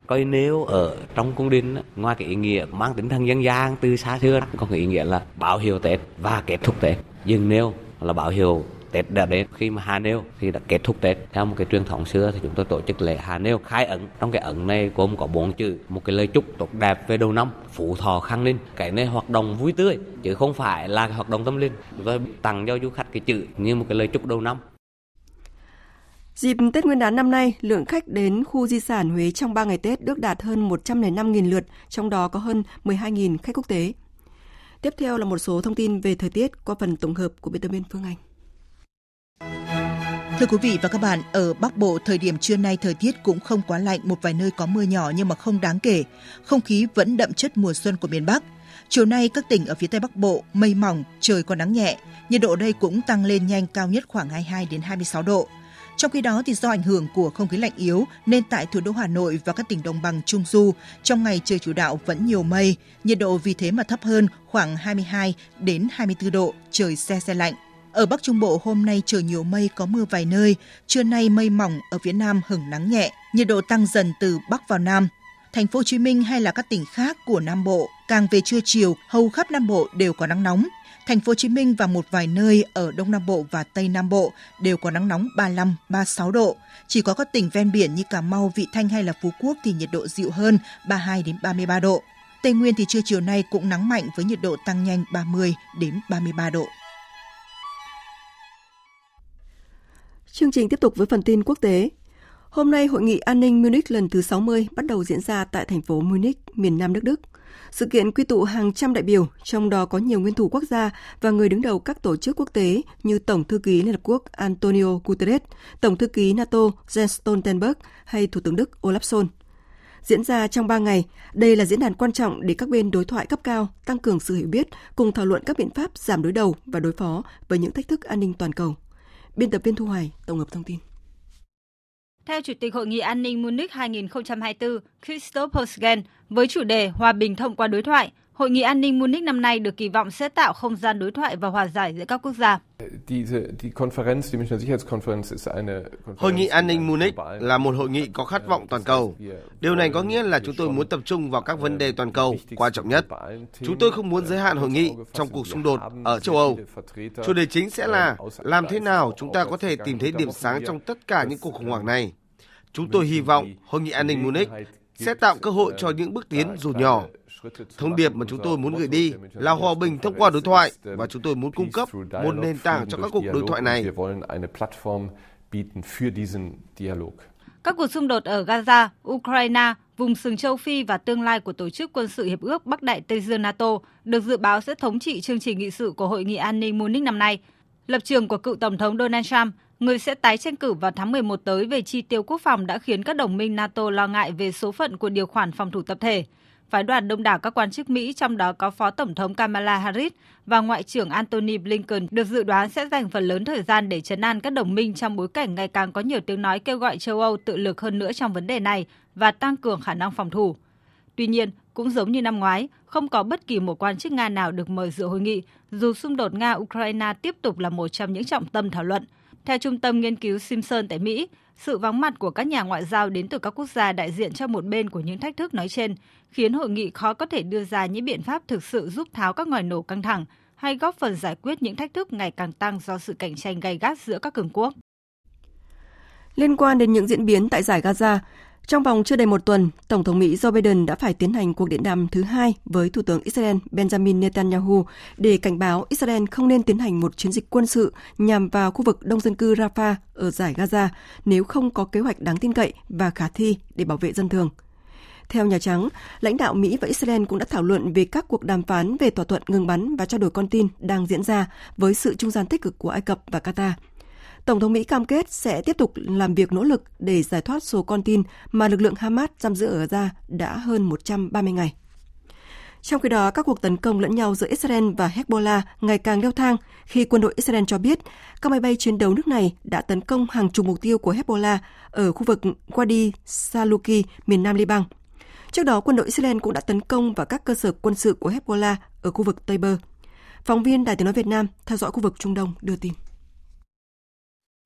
Cây nêu ở trong cung đình ngoài cái ý nghĩa mang tính thân dân gian từ xa xưa có cái ý nghĩa là báo hiệu Tết và kết thúc Tết. Dừng nêu là báo hiệu Tết đã đến, khi mà hạ nêu thì đã kết thúc Tết. Theo một cái truyền thống xưa thì chúng tôi tổ chức lễ hạ nêu khai ấn. Trong cái ấn này gồm có 4 chữ, một cái lời chúc tốt đẹp về đầu năm, phú thọ khang ninh. Cái này hoạt động vui tươi chứ không phải là hoạt động tâm linh. Chúng tôi tặng cho du khách cái chữ như một cái lời chúc đầu năm. Dịp Tết Nguyên đán năm nay, lượng khách đến khu di sản Huế trong 3 ngày Tết ước đạt hơn 105.000 lượt, trong đó có hơn 12.000 khách quốc tế. Tiếp theo là một số thông tin về thời tiết qua phần tổng hợp của biên tập viên Phương Anh. Thưa quý vị và các bạn, ở Bắc Bộ thời điểm trưa nay thời tiết cũng không quá lạnh, một vài nơi có mưa nhỏ nhưng mà không đáng kể. Không khí vẫn đậm chất mùa xuân của miền Bắc. Chiều nay các tỉnh ở phía Tây Bắc Bộ mây mỏng, trời có nắng nhẹ, nhiệt độ đây cũng tăng lên nhanh, cao nhất khoảng 22 đến 26 độ. Trong khi đó thì do ảnh hưởng của không khí lạnh yếu nên tại thủ đô Hà Nội và các tỉnh đồng bằng Trung Du trong ngày trời chủ đạo vẫn nhiều mây, nhiệt độ vì thế mà thấp hơn khoảng 22 đến 24 độ, trời se lạnh. Ở Bắc Trung Bộ hôm nay trời nhiều mây có mưa vài nơi, trưa nay mây mỏng ở phía Nam hửng nắng nhẹ, nhiệt độ tăng dần từ Bắc vào Nam. Thành phố Hồ Chí Minh hay là các tỉnh khác của Nam Bộ càng về trưa chiều hầu khắp Nam Bộ đều có nắng nóng. Thành phố Hồ Chí Minh và một vài nơi ở Đông Nam Bộ và Tây Nam Bộ đều có nắng nóng 35-36 độ. Chỉ có các tỉnh ven biển như Cà Mau, Vị Thanh hay là Phú Quốc thì nhiệt độ dịu hơn 32-33 độ. Tây Nguyên thì trưa chiều nay cũng nắng mạnh với nhiệt độ tăng nhanh 30-33 độ. Chương trình tiếp tục với phần tin quốc tế. Hôm nay, Hội nghị An ninh Munich lần thứ 60 bắt đầu diễn ra tại thành phố Munich, miền nam nước Đức. Sự kiện quy tụ hàng trăm đại biểu, trong đó có nhiều nguyên thủ quốc gia và người đứng đầu các tổ chức quốc tế như Tổng thư ký Liên Hợp Quốc Antonio Guterres, Tổng thư ký NATO Jens Stoltenberg hay Thủ tướng Đức Olaf Scholz. Diễn ra trong 3 ngày, đây là diễn đàn quan trọng để các bên đối thoại cấp cao, tăng cường sự hiểu biết, cùng thảo luận các biện pháp giảm đối đầu và đối phó với những thách thức an ninh toàn cầu. Biên tập viên Thu Hoài tổng hợp thông tin. Theo Chủ tịch Hội nghị An ninh Munich 2024, Christoph Heusgen, với chủ đề Hòa bình thông qua đối thoại, Hội nghị An ninh Munich năm nay được kỳ vọng sẽ tạo không gian đối thoại và hòa giải giữa các quốc gia. Hội nghị An ninh Munich là một hội nghị có khát vọng toàn cầu. Điều này có nghĩa là chúng tôi muốn tập trung vào các vấn đề toàn cầu quan trọng nhất. Chúng tôi không muốn giới hạn hội nghị trong cuộc xung đột ở châu Âu. Chủ đề chính sẽ là làm thế nào chúng ta có thể tìm thấy điểm sáng trong tất cả những cuộc khủng hoảng này. Chúng tôi hy vọng Hội nghị An ninh Munich sẽ tạo cơ hội cho những bước tiến dù nhỏ. Thông điệp mà chúng tôi muốn gửi đi là hòa bình thông qua đối thoại và chúng tôi muốn cung cấp một nền tảng cho các cuộc đối thoại này. Các cuộc xung đột ở Gaza, Ukraine, vùng sừng châu Phi và tương lai của Tổ chức Quân sự Hiệp ước Bắc Đại Tây Dương NATO được dự báo sẽ thống trị chương trình nghị sự của Hội nghị An ninh Munich năm nay. Lập trường của cựu Tổng thống Donald Trump, người sẽ tái tranh cử vào tháng 11 tới về chi tiêu quốc phòng đã khiến các đồng minh NATO lo ngại về số phận của điều khoản phòng thủ tập thể. Phái đoàn đông đảo các quan chức Mỹ, trong đó có Phó Tổng thống Kamala Harris và Ngoại trưởng Antony Blinken, được dự đoán sẽ dành phần lớn thời gian để trấn an các đồng minh trong bối cảnh ngày càng có nhiều tiếng nói kêu gọi châu Âu tự lực hơn nữa trong vấn đề này và tăng cường khả năng phòng thủ. Tuy nhiên, cũng giống như năm ngoái, không có bất kỳ một quan chức Nga nào được mời dự hội nghị, dù xung đột Nga-Ukraine tiếp tục là một trong những trọng tâm thảo luận. Theo Trung tâm Nghiên cứu Simpson tại Mỹ, sự vắng mặt của các nhà ngoại giao đến từ các quốc gia đại diện cho một bên của những thách thức nói trên khiến hội nghị khó có thể đưa ra những biện pháp thực sự giúp tháo các ngòi nổ căng thẳng hay góp phần giải quyết những thách thức ngày càng tăng do sự cạnh tranh gay gắt giữa các cường quốc. Liên quan đến những diễn biến tại giải Gaza, Trong vòng chưa đầy một tuần, Tổng thống Mỹ Joe Biden đã phải tiến hành cuộc điện đàm thứ hai với Thủ tướng Israel Benjamin Netanyahu để cảnh báo Israel không nên tiến hành một chiến dịch quân sự nhằm vào khu vực đông dân cư Rafah ở dải Gaza nếu không có kế hoạch đáng tin cậy và khả thi để bảo vệ dân thường. Theo Nhà Trắng, lãnh đạo Mỹ và Israel cũng đã thảo luận về các cuộc đàm phán về thỏa thuận ngừng bắn và trao đổi con tin đang diễn ra với sự trung gian tích cực của Ai Cập và Qatar. Tổng thống Mỹ cam kết sẽ tiếp tục làm việc nỗ lực để giải thoát số con tin mà lực lượng Hamas giam giữ ở Gaza đã hơn 130 ngày. Trong khi đó, các cuộc tấn công lẫn nhau giữa Israel và Hezbollah ngày càng leo thang khi quân đội Israel cho biết các máy bay chiến đấu nước này đã tấn công hàng chục mục tiêu của Hezbollah ở khu vực Wadi Saluki, miền nam Liban. Trước đó, quân đội Israel cũng đã tấn công vào các cơ sở quân sự của Hezbollah ở khu vực Tây Bơ. Phóng viên Đài Tiếng nói Việt Nam theo dõi khu vực Trung Đông đưa tin.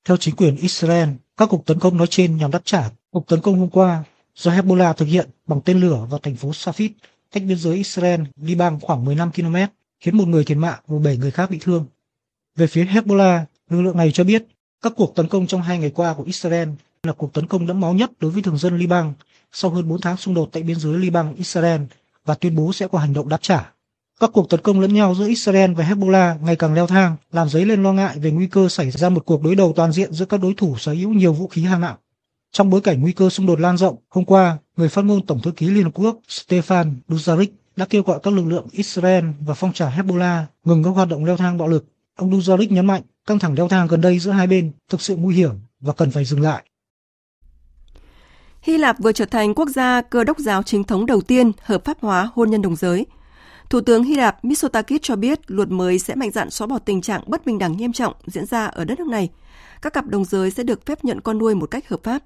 Theo chính quyền Israel, các cuộc tấn công nói trên nhằm đáp trả cuộc tấn công hôm qua do Hezbollah thực hiện bằng tên lửa vào thành phố Safed, cách biên giới Israel Liban khoảng 15 km, khiến một người thiệt mạng và 7 người khác bị thương. Về phía Hezbollah, lực lượng này cho biết các cuộc tấn công trong 2 ngày qua của Israel là cuộc tấn công đẫm máu nhất đối với thường dân Liban sau hơn 4 tháng xung đột tại biên giới Liban-Israel và tuyên bố sẽ có hành động đáp trả. Các cuộc tấn công lẫn nhau giữa Israel và Hezbollah ngày càng leo thang, làm dấy lên lo ngại về nguy cơ xảy ra một cuộc đối đầu toàn diện giữa các đối thủ sở hữu nhiều vũ khí hạng nặng. Trong bối cảnh nguy cơ xung đột lan rộng, hôm qua, người phát ngôn Tổng thư ký Liên Hợp Quốc Stefan Dujarric đã kêu gọi các lực lượng Israel và phong trào Hezbollah ngừng các hoạt động leo thang bạo lực. Ông Dujarric nhấn mạnh căng thẳng leo thang gần đây giữa hai bên thực sự nguy hiểm và cần phải dừng lại. Hy Lạp vừa trở thành quốc gia Cơ đốc giáo chính thống đầu tiên hợp pháp hóa hôn nhân đồng giới. Thủ tướng Hy Lạp Mitsotakis cho biết luật mới sẽ mạnh dạn xóa bỏ tình trạng bất bình đẳng nghiêm trọng diễn ra ở đất nước này. Các cặp đồng giới sẽ được phép nhận con nuôi một cách hợp pháp.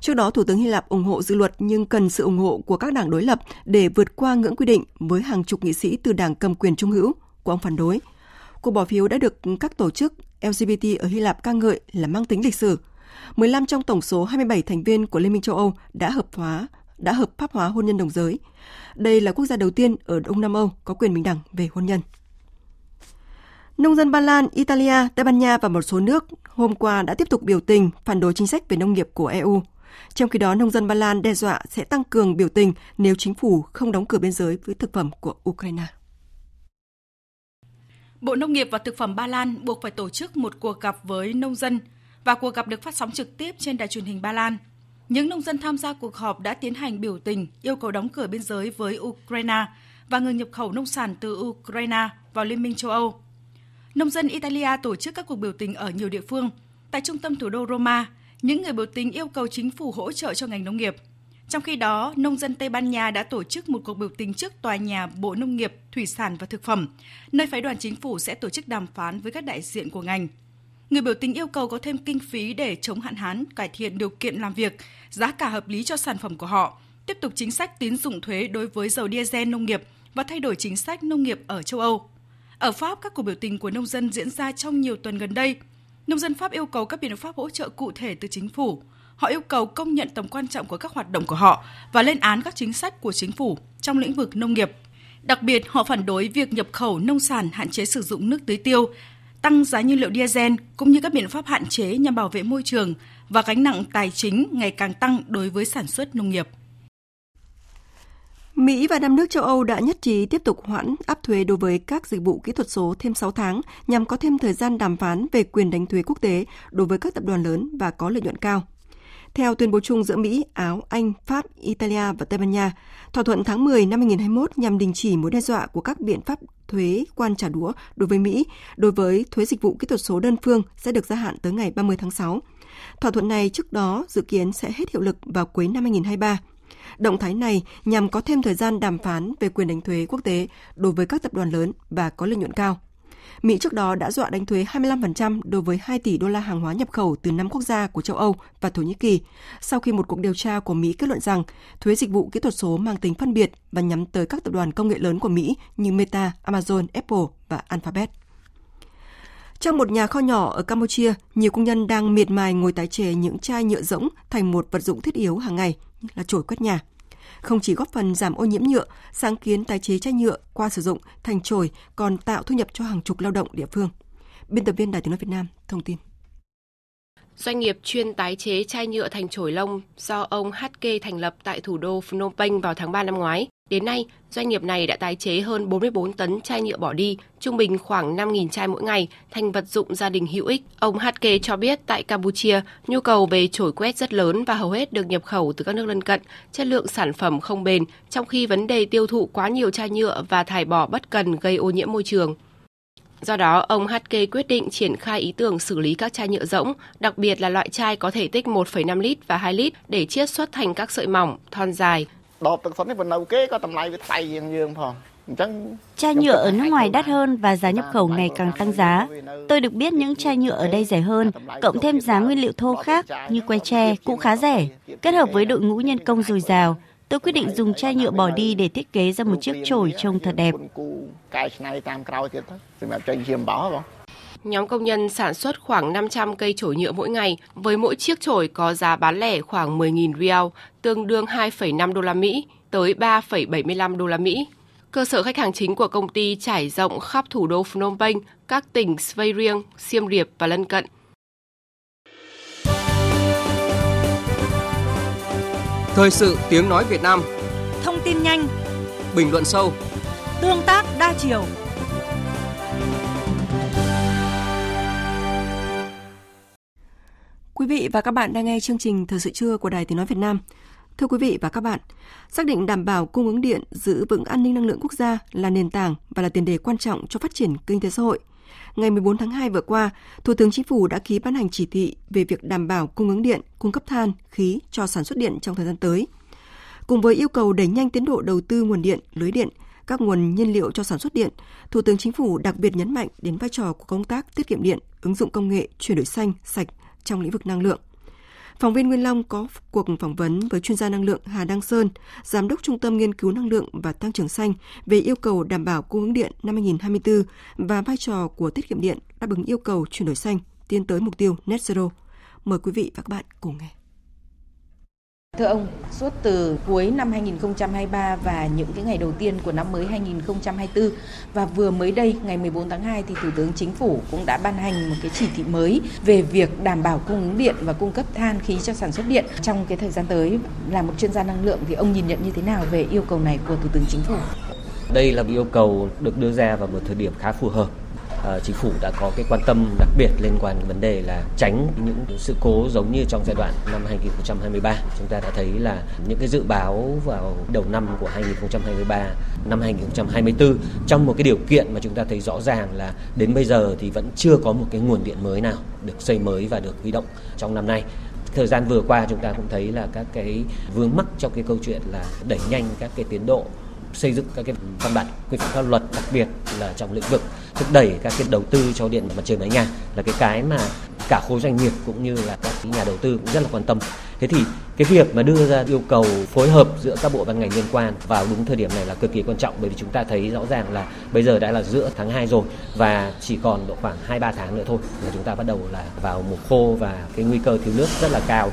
Trước đó, Thủ tướng Hy Lạp ủng hộ dự luật nhưng cần sự ủng hộ của các đảng đối lập để vượt qua ngưỡng quy định với hàng chục nghị sĩ từ đảng cầm quyền trung hữu của ông phản đối. Cuộc bỏ phiếu đã được các tổ chức LGBT ở Hy Lạp ca ngợi là mang tính lịch sử. 15 trong tổng số 27 thành viên của Liên minh châu Âu đã hợp pháp hóa hôn nhân đồng giới. Đây là quốc gia đầu tiên ở Đông Nam Âu có quyền bình đẳng về hôn nhân. Nông dân Ba Lan, Italia, Tây Ban Nha và một số nước hôm qua đã tiếp tục biểu tình phản đối chính sách về nông nghiệp của EU. Trong khi đó, nông dân Ba Lan đe dọa sẽ tăng cường biểu tình nếu chính phủ không đóng cửa biên giới với thực phẩm của Ukraine. Bộ Nông nghiệp và Thực phẩm Ba Lan buộc phải tổ chức một cuộc gặp với nông dân và cuộc gặp được phát sóng trực tiếp trên đài truyền hình Ba Lan. Những nông dân tham gia cuộc họp đã tiến hành biểu tình yêu cầu đóng cửa biên giới với Ukraine và ngừng nhập khẩu nông sản từ Ukraine vào Liên minh châu Âu. Nông dân Italia tổ chức các cuộc biểu tình ở nhiều địa phương. Tại trung tâm thủ đô Roma, những người biểu tình yêu cầu chính phủ hỗ trợ cho ngành nông nghiệp. Trong khi đó, nông dân Tây Ban Nha đã tổ chức một cuộc biểu tình trước tòa nhà Bộ Nông nghiệp, Thủy sản và Thực phẩm, nơi phái đoàn chính phủ sẽ tổ chức đàm phán với các đại diện của ngành. Người biểu tình yêu cầu có thêm kinh phí để chống hạn hán, cải thiện điều kiện làm việc, giá cả hợp lý cho sản phẩm của họ, tiếp tục chính sách tín dụng thuế đối với dầu diesel nông nghiệp và thay đổi chính sách nông nghiệp ở châu Âu. Ở Pháp, các cuộc biểu tình của nông dân diễn ra trong nhiều tuần gần đây. Nông dân Pháp yêu cầu các biện pháp hỗ trợ cụ thể từ chính phủ. Họ yêu cầu công nhận tầm quan trọng của các hoạt động của họ và lên án các chính sách của chính phủ trong lĩnh vực nông nghiệp. Đặc biệt, họ phản đối việc nhập khẩu nông sản, hạn chế sử dụng nước tưới tiêu, tăng giá nhiên liệu diesel cũng như các biện pháp hạn chế nhằm bảo vệ môi trường và gánh nặng tài chính ngày càng tăng đối với sản xuất nông nghiệp. Mỹ và 5 nước châu Âu đã nhất trí tiếp tục hoãn áp thuế đối với các dịch vụ kỹ thuật số thêm 6 tháng nhằm có thêm thời gian đàm phán về quyền đánh thuế quốc tế đối với các tập đoàn lớn và có lợi nhuận cao. Theo tuyên bố chung giữa Mỹ, Áo, Anh, Pháp, Italia và Tây Ban Nha, thỏa thuận tháng 10 năm 2021 nhằm đình chỉ mối đe dọa của các biện pháp thuế quan trả đũa đối với Mỹ, đối với thuế dịch vụ kỹ thuật số đơn phương sẽ được gia hạn tới ngày 30 tháng 6. Thỏa thuận này trước đó dự kiến sẽ hết hiệu lực vào cuối năm 2023. Động thái này nhằm có thêm thời gian đàm phán về quyền đánh thuế quốc tế đối với các tập đoàn lớn và có lợi nhuận cao. Mỹ trước đó đã dọa đánh thuế 25% đối với 2 tỷ đô la hàng hóa nhập khẩu từ 5 quốc gia của châu Âu và Thổ Nhĩ Kỳ, sau khi một cuộc điều tra của Mỹ kết luận rằng thuế dịch vụ kỹ thuật số mang tính phân biệt và nhắm tới các tập đoàn công nghệ lớn của Mỹ như Meta, Amazon, Apple và Alphabet. Trong một nhà kho nhỏ ở Campuchia, nhiều công nhân đang miệt mài ngồi tái chế những chai nhựa rỗng thành một vật dụng thiết yếu hàng ngày là chổi quét nhà. Không chỉ góp phần giảm ô nhiễm nhựa, sáng kiến tái chế chai nhựa qua sử dụng thành chổi còn tạo thu nhập cho hàng chục lao động địa phương. Biên tập viên Đài Tiếng nói Việt Nam thông tin. Doanh nghiệp chuyên tái chế chai nhựa thành chổi lông do ông HK thành lập tại thủ đô Phnom Penh vào tháng 3 năm ngoái. Đến nay, doanh nghiệp này đã tái chế hơn 44 tấn chai nhựa bỏ đi, trung bình khoảng 5.000 chai mỗi ngày, thành vật dụng gia đình hữu ích. Ông HK cho biết tại Campuchia, nhu cầu về chổi quét rất lớn và hầu hết được nhập khẩu từ các nước lân cận, chất lượng sản phẩm không bền, trong khi vấn đề tiêu thụ quá nhiều chai nhựa và thải bỏ bất cần gây ô nhiễm môi trường. Do đó, ông HK quyết định triển khai ý tưởng xử lý các chai nhựa rỗng, đặc biệt là loại chai có thể tích 1,5 lít và 2 lít để chiết xuất thành các sợi mỏng, thon dài. Chai nhựa ở nước ngoài đắt hơn và giá nhập khẩu ngày càng tăng giá. Tôi được biết những chai nhựa ở đây rẻ hơn, cộng thêm giá nguyên liệu thô khác như que tre cũng khá rẻ. Kết hợp với đội ngũ nhân công dồi dào, tôi quyết định dùng chai nhựa bỏ đi để thiết kế ra một chiếc chổi trông thật đẹp. Nhóm công nhân sản xuất khoảng 500 cây chổi nhựa mỗi ngày, với mỗi chiếc chổi có giá bán lẻ khoảng 10.000 rial, tương đương 2,5 đô la Mỹ tới 3,75 đô la Mỹ. Cơ sở khách hàng chính của công ty trải rộng khắp thủ đô Phnom Penh, các tỉnh Svay Rieng, Siem Reap và lân cận. Thời sự tiếng nói Việt Nam. Thông tin nhanh, bình luận sâu, tương tác đa chiều. Quý vị và các bạn đang nghe chương trình Thời sự trưa của Đài Tiếng nói Việt Nam. Thưa quý vị và các bạn, xác định đảm bảo cung ứng điện, giữ vững an ninh năng lượng quốc gia là nền tảng và là tiền đề quan trọng cho phát triển kinh tế xã hội. Ngày 14 tháng 2 vừa qua, Thủ tướng Chính phủ đã ký ban hành chỉ thị về việc đảm bảo cung ứng điện, cung cấp than, khí cho sản xuất điện trong thời gian tới. Cùng với yêu cầu đẩy nhanh tiến độ đầu tư nguồn điện, lưới điện, các nguồn nhiên liệu cho sản xuất điện, Thủ tướng Chính phủ đặc biệt nhấn mạnh đến vai trò của công tác tiết kiệm điện, ứng dụng công nghệ, chuyển đổi xanh, sạch trong lĩnh vực năng lượng. Phóng viên Nguyên Long có cuộc phỏng vấn với chuyên gia năng lượng Hà Đăng Sơn, Giám đốc Trung tâm Nghiên cứu Năng lượng và Tăng trưởng Xanh về yêu cầu đảm bảo cung ứng điện năm 2024 và vai trò của tiết kiệm điện đáp ứng yêu cầu chuyển đổi xanh, tiến tới mục tiêu net zero. Mời quý vị và các bạn cùng nghe. Thưa ông, suốt từ cuối năm 2023 và những cái ngày đầu tiên của năm mới 2024 và vừa mới đây ngày 14 tháng 2 thì Thủ tướng Chính phủ cũng đã ban hành một cái chỉ thị mới về việc đảm bảo cung ứng điện và cung cấp than khí cho sản xuất điện trong cái thời gian tới. Là một chuyên gia năng lượng thì ông nhìn nhận như thế nào về yêu cầu này của Thủ tướng Chính phủ? Đây là một yêu cầu được đưa ra vào một thời điểm khá phù hợp. Chính phủ đã có cái quan tâm đặc biệt liên quan đến vấn đề là tránh những sự cố giống như trong giai đoạn năm 2023. Chúng ta đã thấy là những cái dự báo vào đầu năm của 2023, năm 2024 trong một cái điều kiện mà chúng ta thấy rõ ràng là đến bây giờ thì vẫn chưa có một cái nguồn điện mới nào được xây mới và được huy động trong năm nay. Thời gian vừa qua chúng ta cũng thấy là các cái vướng mắc trong cái câu chuyện là đẩy nhanh các cái tiến độ xây dựng các cái văn bản quy phạm pháp luật, đặc biệt là trong lĩnh vực thúc đẩy các cái đầu tư cho điện mặt trời mái nhà là cái mà cả khối doanh nghiệp cũng như là các nhà đầu tư cũng rất là quan tâm. Thế thì cái việc mà đưa ra yêu cầu phối hợp giữa các bộ ban ngành liên quan vào đúng thời điểm này là cực kỳ quan trọng, bởi vì chúng ta thấy rõ ràng là bây giờ đã là giữa tháng 2 rồi và chỉ còn độ khoảng 2-3 tháng nữa thôi là chúng ta bắt đầu là vào mùa khô và cái nguy cơ thiếu nước rất là cao.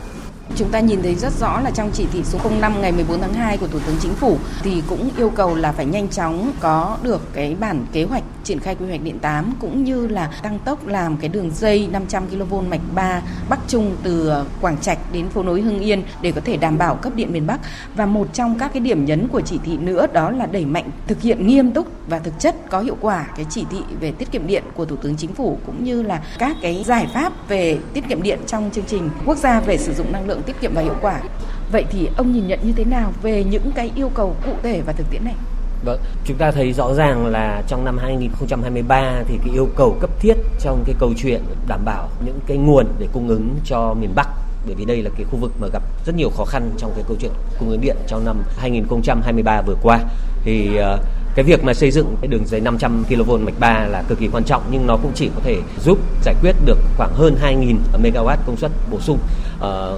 Chúng ta nhìn thấy rất rõ là trong chỉ thị số 05 ngày 14 tháng 2 của Thủ tướng Chính phủ thì cũng yêu cầu là phải nhanh chóng có được cái bản kế hoạch triển khai quy hoạch điện 8 cũng như là tăng tốc làm cái đường dây 500 kV mạch 3 Bắc Trung từ Quảng Trạch đến phố nối Hưng Yên để có thể đảm bảo cấp điện miền Bắc. Và một trong các cái điểm nhấn của chỉ thị nữa đó là đẩy mạnh thực hiện nghiêm túc và thực chất có hiệu quả cái chỉ thị về tiết kiệm điện của Thủ tướng Chính phủ cũng như là các cái giải pháp về tiết kiệm điện trong chương trình quốc gia về sử dụng năng lượng tiết kiệm và hiệu quả. Vậy thì ông nhìn nhận như thế nào về những cái yêu cầu cụ thể và thực tiễn này? Vâng, chúng ta thấy rõ ràng là trong năm 2023 thì cái yêu cầu cấp thiết trong cái câu chuyện đảm bảo những cái nguồn để cung ứng cho miền Bắc, bởi vì đây là cái khu vực mà gặp rất nhiều khó khăn trong cái câu chuyện cung ứng điện trong năm 2023 vừa qua. Thì cái việc mà xây dựng cái đường dây 500 kV mạch 3 là cực kỳ quan trọng, nhưng nó cũng chỉ có thể giúp giải quyết được khoảng hơn 2.000 MW công suất bổ sung.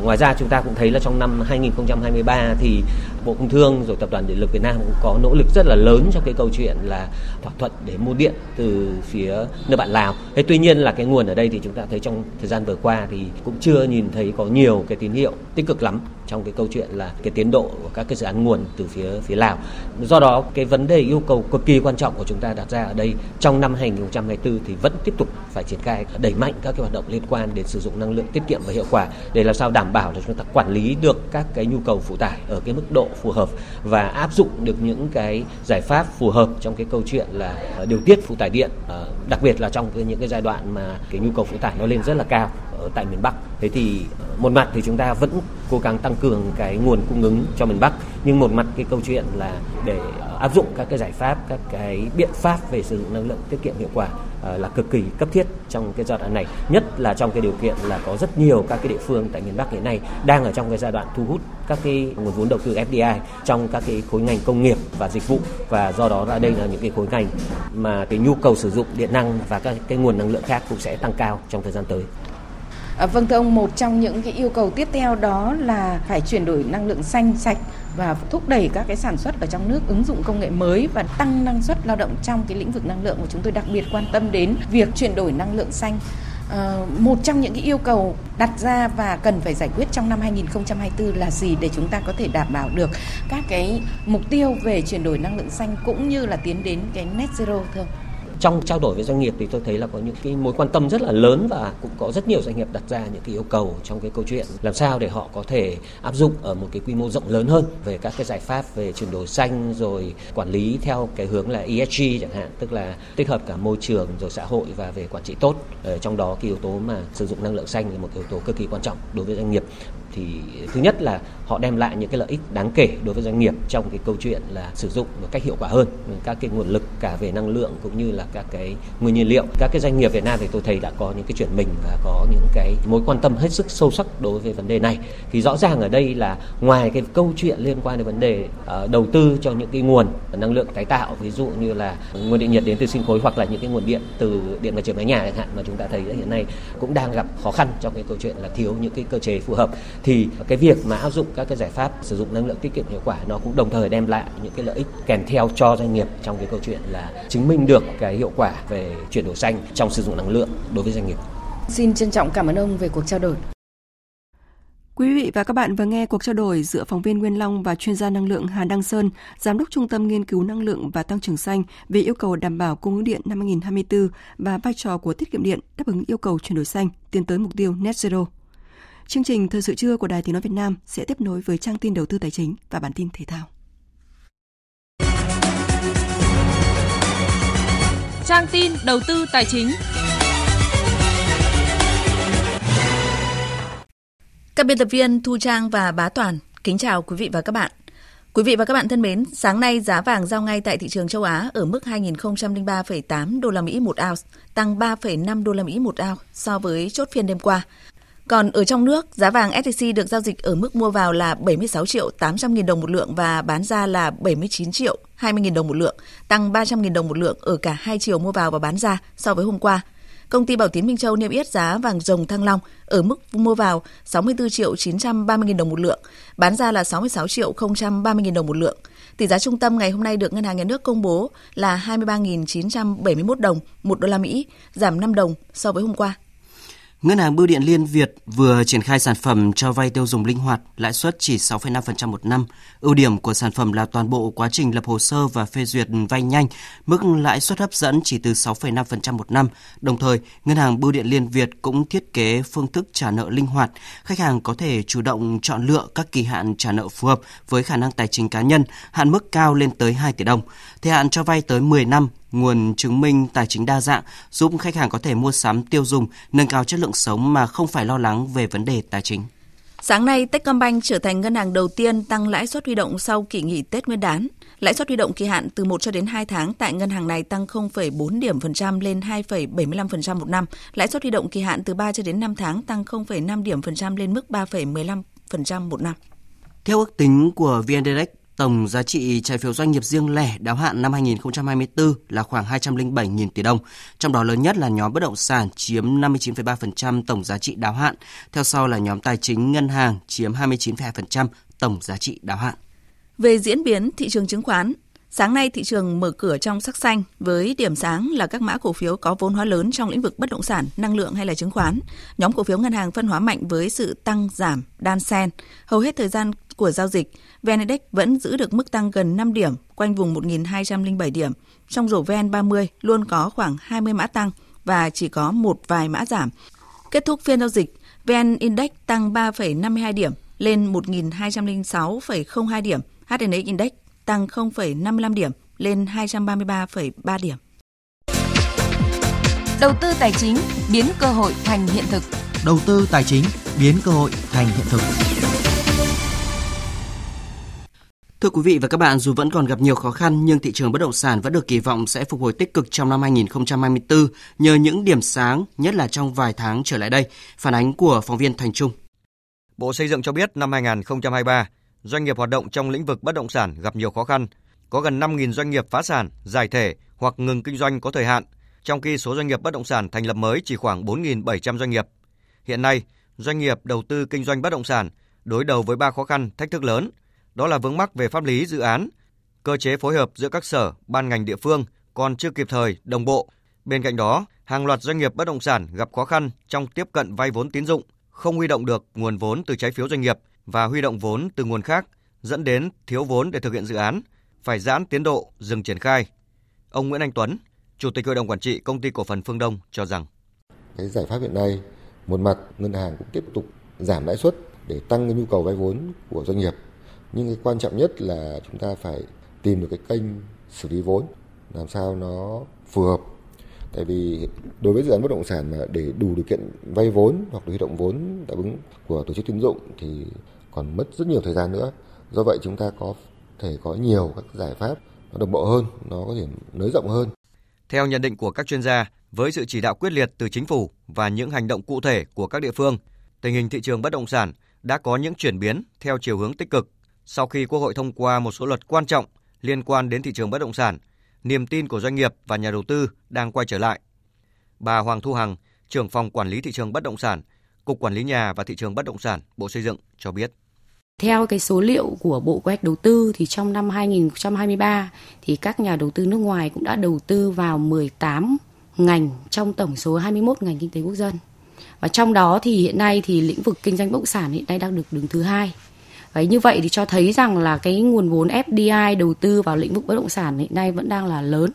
Ngoài ra chúng ta cũng thấy là trong năm 2023 thì Bộ Công Thương rồi Tập đoàn Điện lực Việt Nam cũng có nỗ lực rất là lớn trong cái câu chuyện là thỏa thuận để mua điện từ phía nước bạn Lào. Thế tuy nhiên là cái nguồn ở đây thì chúng ta thấy trong thời gian vừa qua thì cũng chưa nhìn thấy có nhiều cái tín hiệu tích cực lắm trong cái câu chuyện là cái tiến độ của các cái dự án nguồn từ phía Lào. Do đó cái vấn đề yêu cầu cực kỳ quan trọng của chúng ta đặt ra ở đây trong năm 2024 thì vẫn tiếp tục phải triển khai đẩy mạnh các cái hoạt động liên quan đến sử dụng năng lượng tiết kiệm và hiệu quả để làm sao đảm bảo là chúng ta quản lý được các cái nhu cầu phụ tải ở cái mức độ phù hợp và áp dụng được những cái giải pháp phù hợp trong cái câu chuyện là điều tiết phụ tải điện, đặc biệt là trong những cái giai đoạn mà cái nhu cầu phụ tải nó lên rất là cao ở tại miền Bắc. Thế thì một mặt thì chúng ta vẫn cố gắng tăng cường cái nguồn cung ứng cho miền Bắc, nhưng một mặt cái câu chuyện là để áp dụng các cái giải pháp, các cái biện pháp về sử dụng năng lượng tiết kiệm hiệu quả là cực kỳ cấp thiết trong cái giai đoạn này, nhất là trong cái điều kiện là có rất nhiều các cái địa phương tại miền Bắc hiện nay đang ở trong cái giai đoạn thu hút các cái nguồn vốn đầu tư FDI trong các cái khối ngành công nghiệp và dịch vụ, và do đó ra đây là những cái khối ngành mà cái nhu cầu sử dụng điện năng và các cái nguồn năng lượng khác cũng sẽ tăng cao trong thời gian tới. Vâng thưa ông, một trong những cái yêu cầu tiếp theo đó là phải chuyển đổi năng lượng xanh, sạch và thúc đẩy các cái sản xuất ở trong nước ứng dụng công nghệ mới và tăng năng suất lao động trong cái lĩnh vực năng lượng, của chúng tôi đặc biệt quan tâm đến việc chuyển đổi năng lượng xanh. Một trong những cái yêu cầu đặt ra và cần phải giải quyết trong năm 2024 là gì để chúng ta có thể đảm bảo được các cái mục tiêu về chuyển đổi năng lượng xanh cũng như là tiến đến cái net zero thưa ông? Trong trao đổi với doanh nghiệp thì tôi thấy là có những cái mối quan tâm rất là lớn và cũng có rất nhiều doanh nghiệp đặt ra những cái yêu cầu trong cái câu chuyện làm sao để họ có thể áp dụng ở một cái quy mô rộng lớn hơn về các cái giải pháp về chuyển đổi xanh rồi quản lý theo cái hướng là ESG chẳng hạn, tức là tích hợp cả môi trường rồi xã hội và về quản trị tốt. Ở trong đó cái yếu tố mà sử dụng năng lượng xanh là một yếu tố cực kỳ quan trọng đối với doanh nghiệp. Thì thứ nhất là họ đem lại những cái lợi ích đáng kể đối với doanh nghiệp trong cái câu chuyện là sử dụng một cách hiệu quả hơn các cái nguồn lực cả về năng lượng cũng như là các cái nguyên nhiên liệu. Các cái doanh nghiệp Việt Nam thì tôi thấy đã có những cái chuyển mình và có những cái mối quan tâm hết sức sâu sắc đối với vấn đề này. Thì rõ ràng ở đây là ngoài cái câu chuyện liên quan đến vấn đề đầu tư cho những cái nguồn năng lượng tái tạo, ví dụ như là nguồn điện nhiệt đến từ sinh khối hoặc là những cái nguồn điện từ điện mặt trời mái nhà chẳng hạn, mà chúng ta thấy hiện nay cũng đang gặp khó khăn trong cái câu chuyện là thiếu những cái cơ chế phù hợp, thì cái việc mà áp dụng các cái giải pháp sử dụng năng lượng tiết kiệm hiệu quả nó cũng đồng thời đem lại những cái lợi ích kèm theo cho doanh nghiệp trong cái câu chuyện là chứng minh được cái hiệu quả về chuyển đổi xanh trong sử dụng năng lượng đối với doanh nghiệp. Xin trân trọng cảm ơn ông về cuộc trao đổi. Quý vị và các bạn vừa nghe cuộc trao đổi giữa phóng viên Nguyên Long và chuyên gia năng lượng Hà Đăng Sơn, Giám đốc Trung tâm Nghiên cứu Năng lượng và Tăng trưởng Xanh về yêu cầu đảm bảo cung ứng điện năm 2024 và vai trò của tiết kiệm điện đáp ứng yêu cầu chuyển đổi xanh tiến tới mục tiêu net zero. Chương trình Thời sự trưa của Đài Tiếng nói Việt Nam sẽ tiếp nối với trang tin đầu tư tài chính và bản tin thể thao. Trang tin đầu tư tài chính. Các biên tập viên Thu Trang và Bá Toàn kính chào quý vị và các bạn. Quý vị và các bạn thân mến, sáng nay giá vàng giao ngay tại thị trường châu Á ở mức 2003,8 đô la Mỹ một ounce, tăng 3,5 đô la Mỹ một ounce so với chốt phiên đêm qua. Còn ở trong nước, giá vàng SJC được giao dịch ở mức mua vào là 76.800.000 đồng một lượng và bán ra là 79.020.000 đồng một lượng, tăng 300.000 đồng một lượng ở cả hai chiều mua vào và bán ra so với hôm qua. Công ty Bảo Tín Minh Châu niêm yết giá vàng rồng Thăng Long ở mức mua vào 64.930.000 đồng một lượng, bán ra là 66.030.000 đồng một lượng. Tỷ giá trung tâm ngày hôm nay được Ngân hàng Nhà nước công bố là 23.971 đồng một đô la Mỹ, giảm 5 đồng so với hôm qua. Ngân hàng Bưu điện Liên Việt vừa triển khai sản phẩm cho vay tiêu dùng linh hoạt, lãi suất chỉ 6,5% một năm. Ưu điểm của sản phẩm là toàn bộ quá trình lập hồ sơ và phê duyệt vay nhanh, mức lãi suất hấp dẫn chỉ từ 6,5% một năm. Đồng thời, Ngân hàng Bưu điện Liên Việt cũng thiết kế phương thức trả nợ linh hoạt. Khách hàng có thể chủ động chọn lựa các kỳ hạn trả nợ phù hợp với khả năng tài chính cá nhân, hạn mức cao lên tới 2 tỷ đồng. Thời hạn cho vay tới 10 năm. Nguồn chứng minh tài chính đa dạng giúp khách hàng có thể mua sắm tiêu dùng, nâng cao chất lượng sống mà không phải lo lắng về vấn đề tài chính. Sáng nay, Techcombank trở thành ngân hàng đầu tiên tăng lãi suất huy động sau kỳ nghỉ Tết Nguyên đán. Lãi suất huy động kỳ hạn từ 1 cho đến 2 tháng tại ngân hàng này tăng 0,4 điểm phần trăm lên 2,75% một năm. Lãi suất huy động kỳ hạn từ 3 cho đến 5 tháng tăng 0,5 điểm phần trăm lên mức 3,15% một năm. Theo ước tính của VN Direct, tổng giá trị trái phiếu doanh nghiệp riêng lẻ đáo hạn năm 2024 là khoảng 207.000 tỷ đồng, trong đó lớn nhất là nhóm bất động sản chiếm 59,3% tổng giá trị đáo hạn, theo sau là nhóm tài chính ngân hàng chiếm 29,2% tổng giá trị đáo hạn. Về diễn biến thị trường chứng khoán, Sáng nay, thị trường mở cửa trong sắc xanh với điểm sáng là các mã cổ phiếu có vốn hóa lớn trong lĩnh vực bất động sản, năng lượng hay là chứng khoán. Nhóm cổ phiếu ngân hàng phân hóa mạnh với sự tăng giảm đan xen. Hầu hết thời gian của giao dịch, VN Index vẫn giữ được mức tăng gần 5 điểm, quanh vùng 1.207 điểm. Trong rổ VN 30 luôn có khoảng 20 mã tăng và chỉ có một vài mã giảm. Kết thúc phiên giao dịch, VN Index tăng 3,52 điểm lên 1.206,02 điểm, HNX Index tăng 0,55 điểm lên 233,3 điểm. Đầu tư tài chính biến cơ hội thành hiện thực. Đầu tư tài chính biến cơ hội thành hiện thực. Thưa quý vị và các bạn, dù vẫn còn gặp nhiều khó khăn nhưng thị trường bất động sản vẫn được kỳ vọng sẽ phục hồi tích cực trong năm 2024 nhờ những điểm sáng, nhất là trong vài tháng trở lại đây. Phản ánh của phóng viên Thành Trung. Bộ Xây dựng cho biết năm 2023, doanh nghiệp hoạt động trong lĩnh vực bất động sản gặp nhiều khó khăn. Có gần 5.000 doanh nghiệp phá sản, giải thể hoặc ngừng kinh doanh có thời hạn, trong khi số doanh nghiệp bất động sản thành lập mới chỉ khoảng 4.700 doanh nghiệp. Hiện nay, doanh nghiệp đầu tư kinh doanh bất động sản đối đầu với 3 khó khăn, thách thức lớn. Đó là vướng mắc về pháp lý dự án, cơ chế phối hợp giữa các sở, ban ngành địa phương còn chưa kịp thời, đồng bộ. Bên cạnh đó, hàng loạt doanh nghiệp bất động sản gặp khó khăn trong tiếp cận vay vốn tín dụng, không huy động được nguồn vốn từ trái phiếu doanh nghiệp và huy động vốn từ nguồn khác, dẫn đến thiếu vốn để thực hiện dự án, phải giãn tiến độ, dừng triển khai. Ông Nguyễn Anh Tuấn, Chủ tịch Hội đồng Quản trị Công ty Cổ phần Phương Đông cho rằng cái giải pháp hiện nay, một mặt ngân hàng cũng tiếp tục giảm lãi suất để tăng cái nhu cầu vay vốn của doanh nghiệp. Nhưng cái quan trọng nhất là chúng ta phải tìm được cái kênh xử lý vốn làm sao nó phù hợp. Tại vì đối với dự án bất động sản mà để đủ điều kiện vay vốn hoặc huy động vốn đáp ứng của tổ chức tín dụng thì còn mất rất nhiều thời gian nữa. Do vậy chúng ta có thể có nhiều các giải pháp nó đồng bộ hơn, nó có thể nới rộng hơn. Theo nhận định của các chuyên gia, với sự chỉ đạo quyết liệt từ chính phủ và những hành động cụ thể của các địa phương, tình hình thị trường bất động sản đã có những chuyển biến theo chiều hướng tích cực. Sau khi Quốc hội thông qua một số luật quan trọng liên quan đến thị trường bất động sản, niềm tin của doanh nghiệp và nhà đầu tư đang quay trở lại. Bà Hoàng Thu Hằng, trưởng phòng quản lý thị trường bất động sản, Cục Quản lý Nhà và Thị trường Bất động sản, Bộ Xây dựng cho biết. Theo cái số liệu của Bộ Kế hoạch Đầu tư thì trong năm 2023 thì các nhà đầu tư nước ngoài cũng đã đầu tư vào 18 ngành trong tổng số 21 ngành kinh tế quốc dân. Và trong đó thì hiện nay thì lĩnh vực kinh doanh bất động sản hiện nay đang được đứng thứ 2. Vậy như vậy thì cho thấy rằng là cái nguồn vốn FDI đầu tư vào lĩnh vực bất động sản hiện nay vẫn đang là lớn.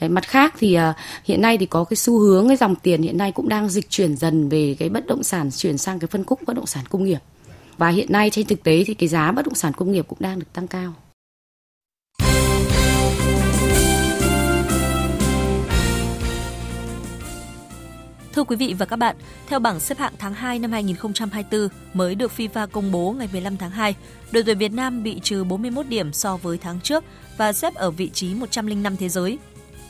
Mặt khác thì hiện nay thì có cái xu hướng, cái dòng tiền hiện nay cũng đang dịch chuyển dần về cái bất động sản, chuyển sang cái phân khúc bất động sản công nghiệp. Và hiện nay trên thực tế thì cái giá bất động sản công nghiệp cũng đang được tăng cao. Thưa quý vị và các bạn, theo bảng xếp hạng tháng 2 năm 2024 mới được FIFA công bố ngày 15 tháng 2, đội tuyển Việt Nam bị trừ 41 điểm so với tháng trước và xếp ở vị trí 105 thế giới.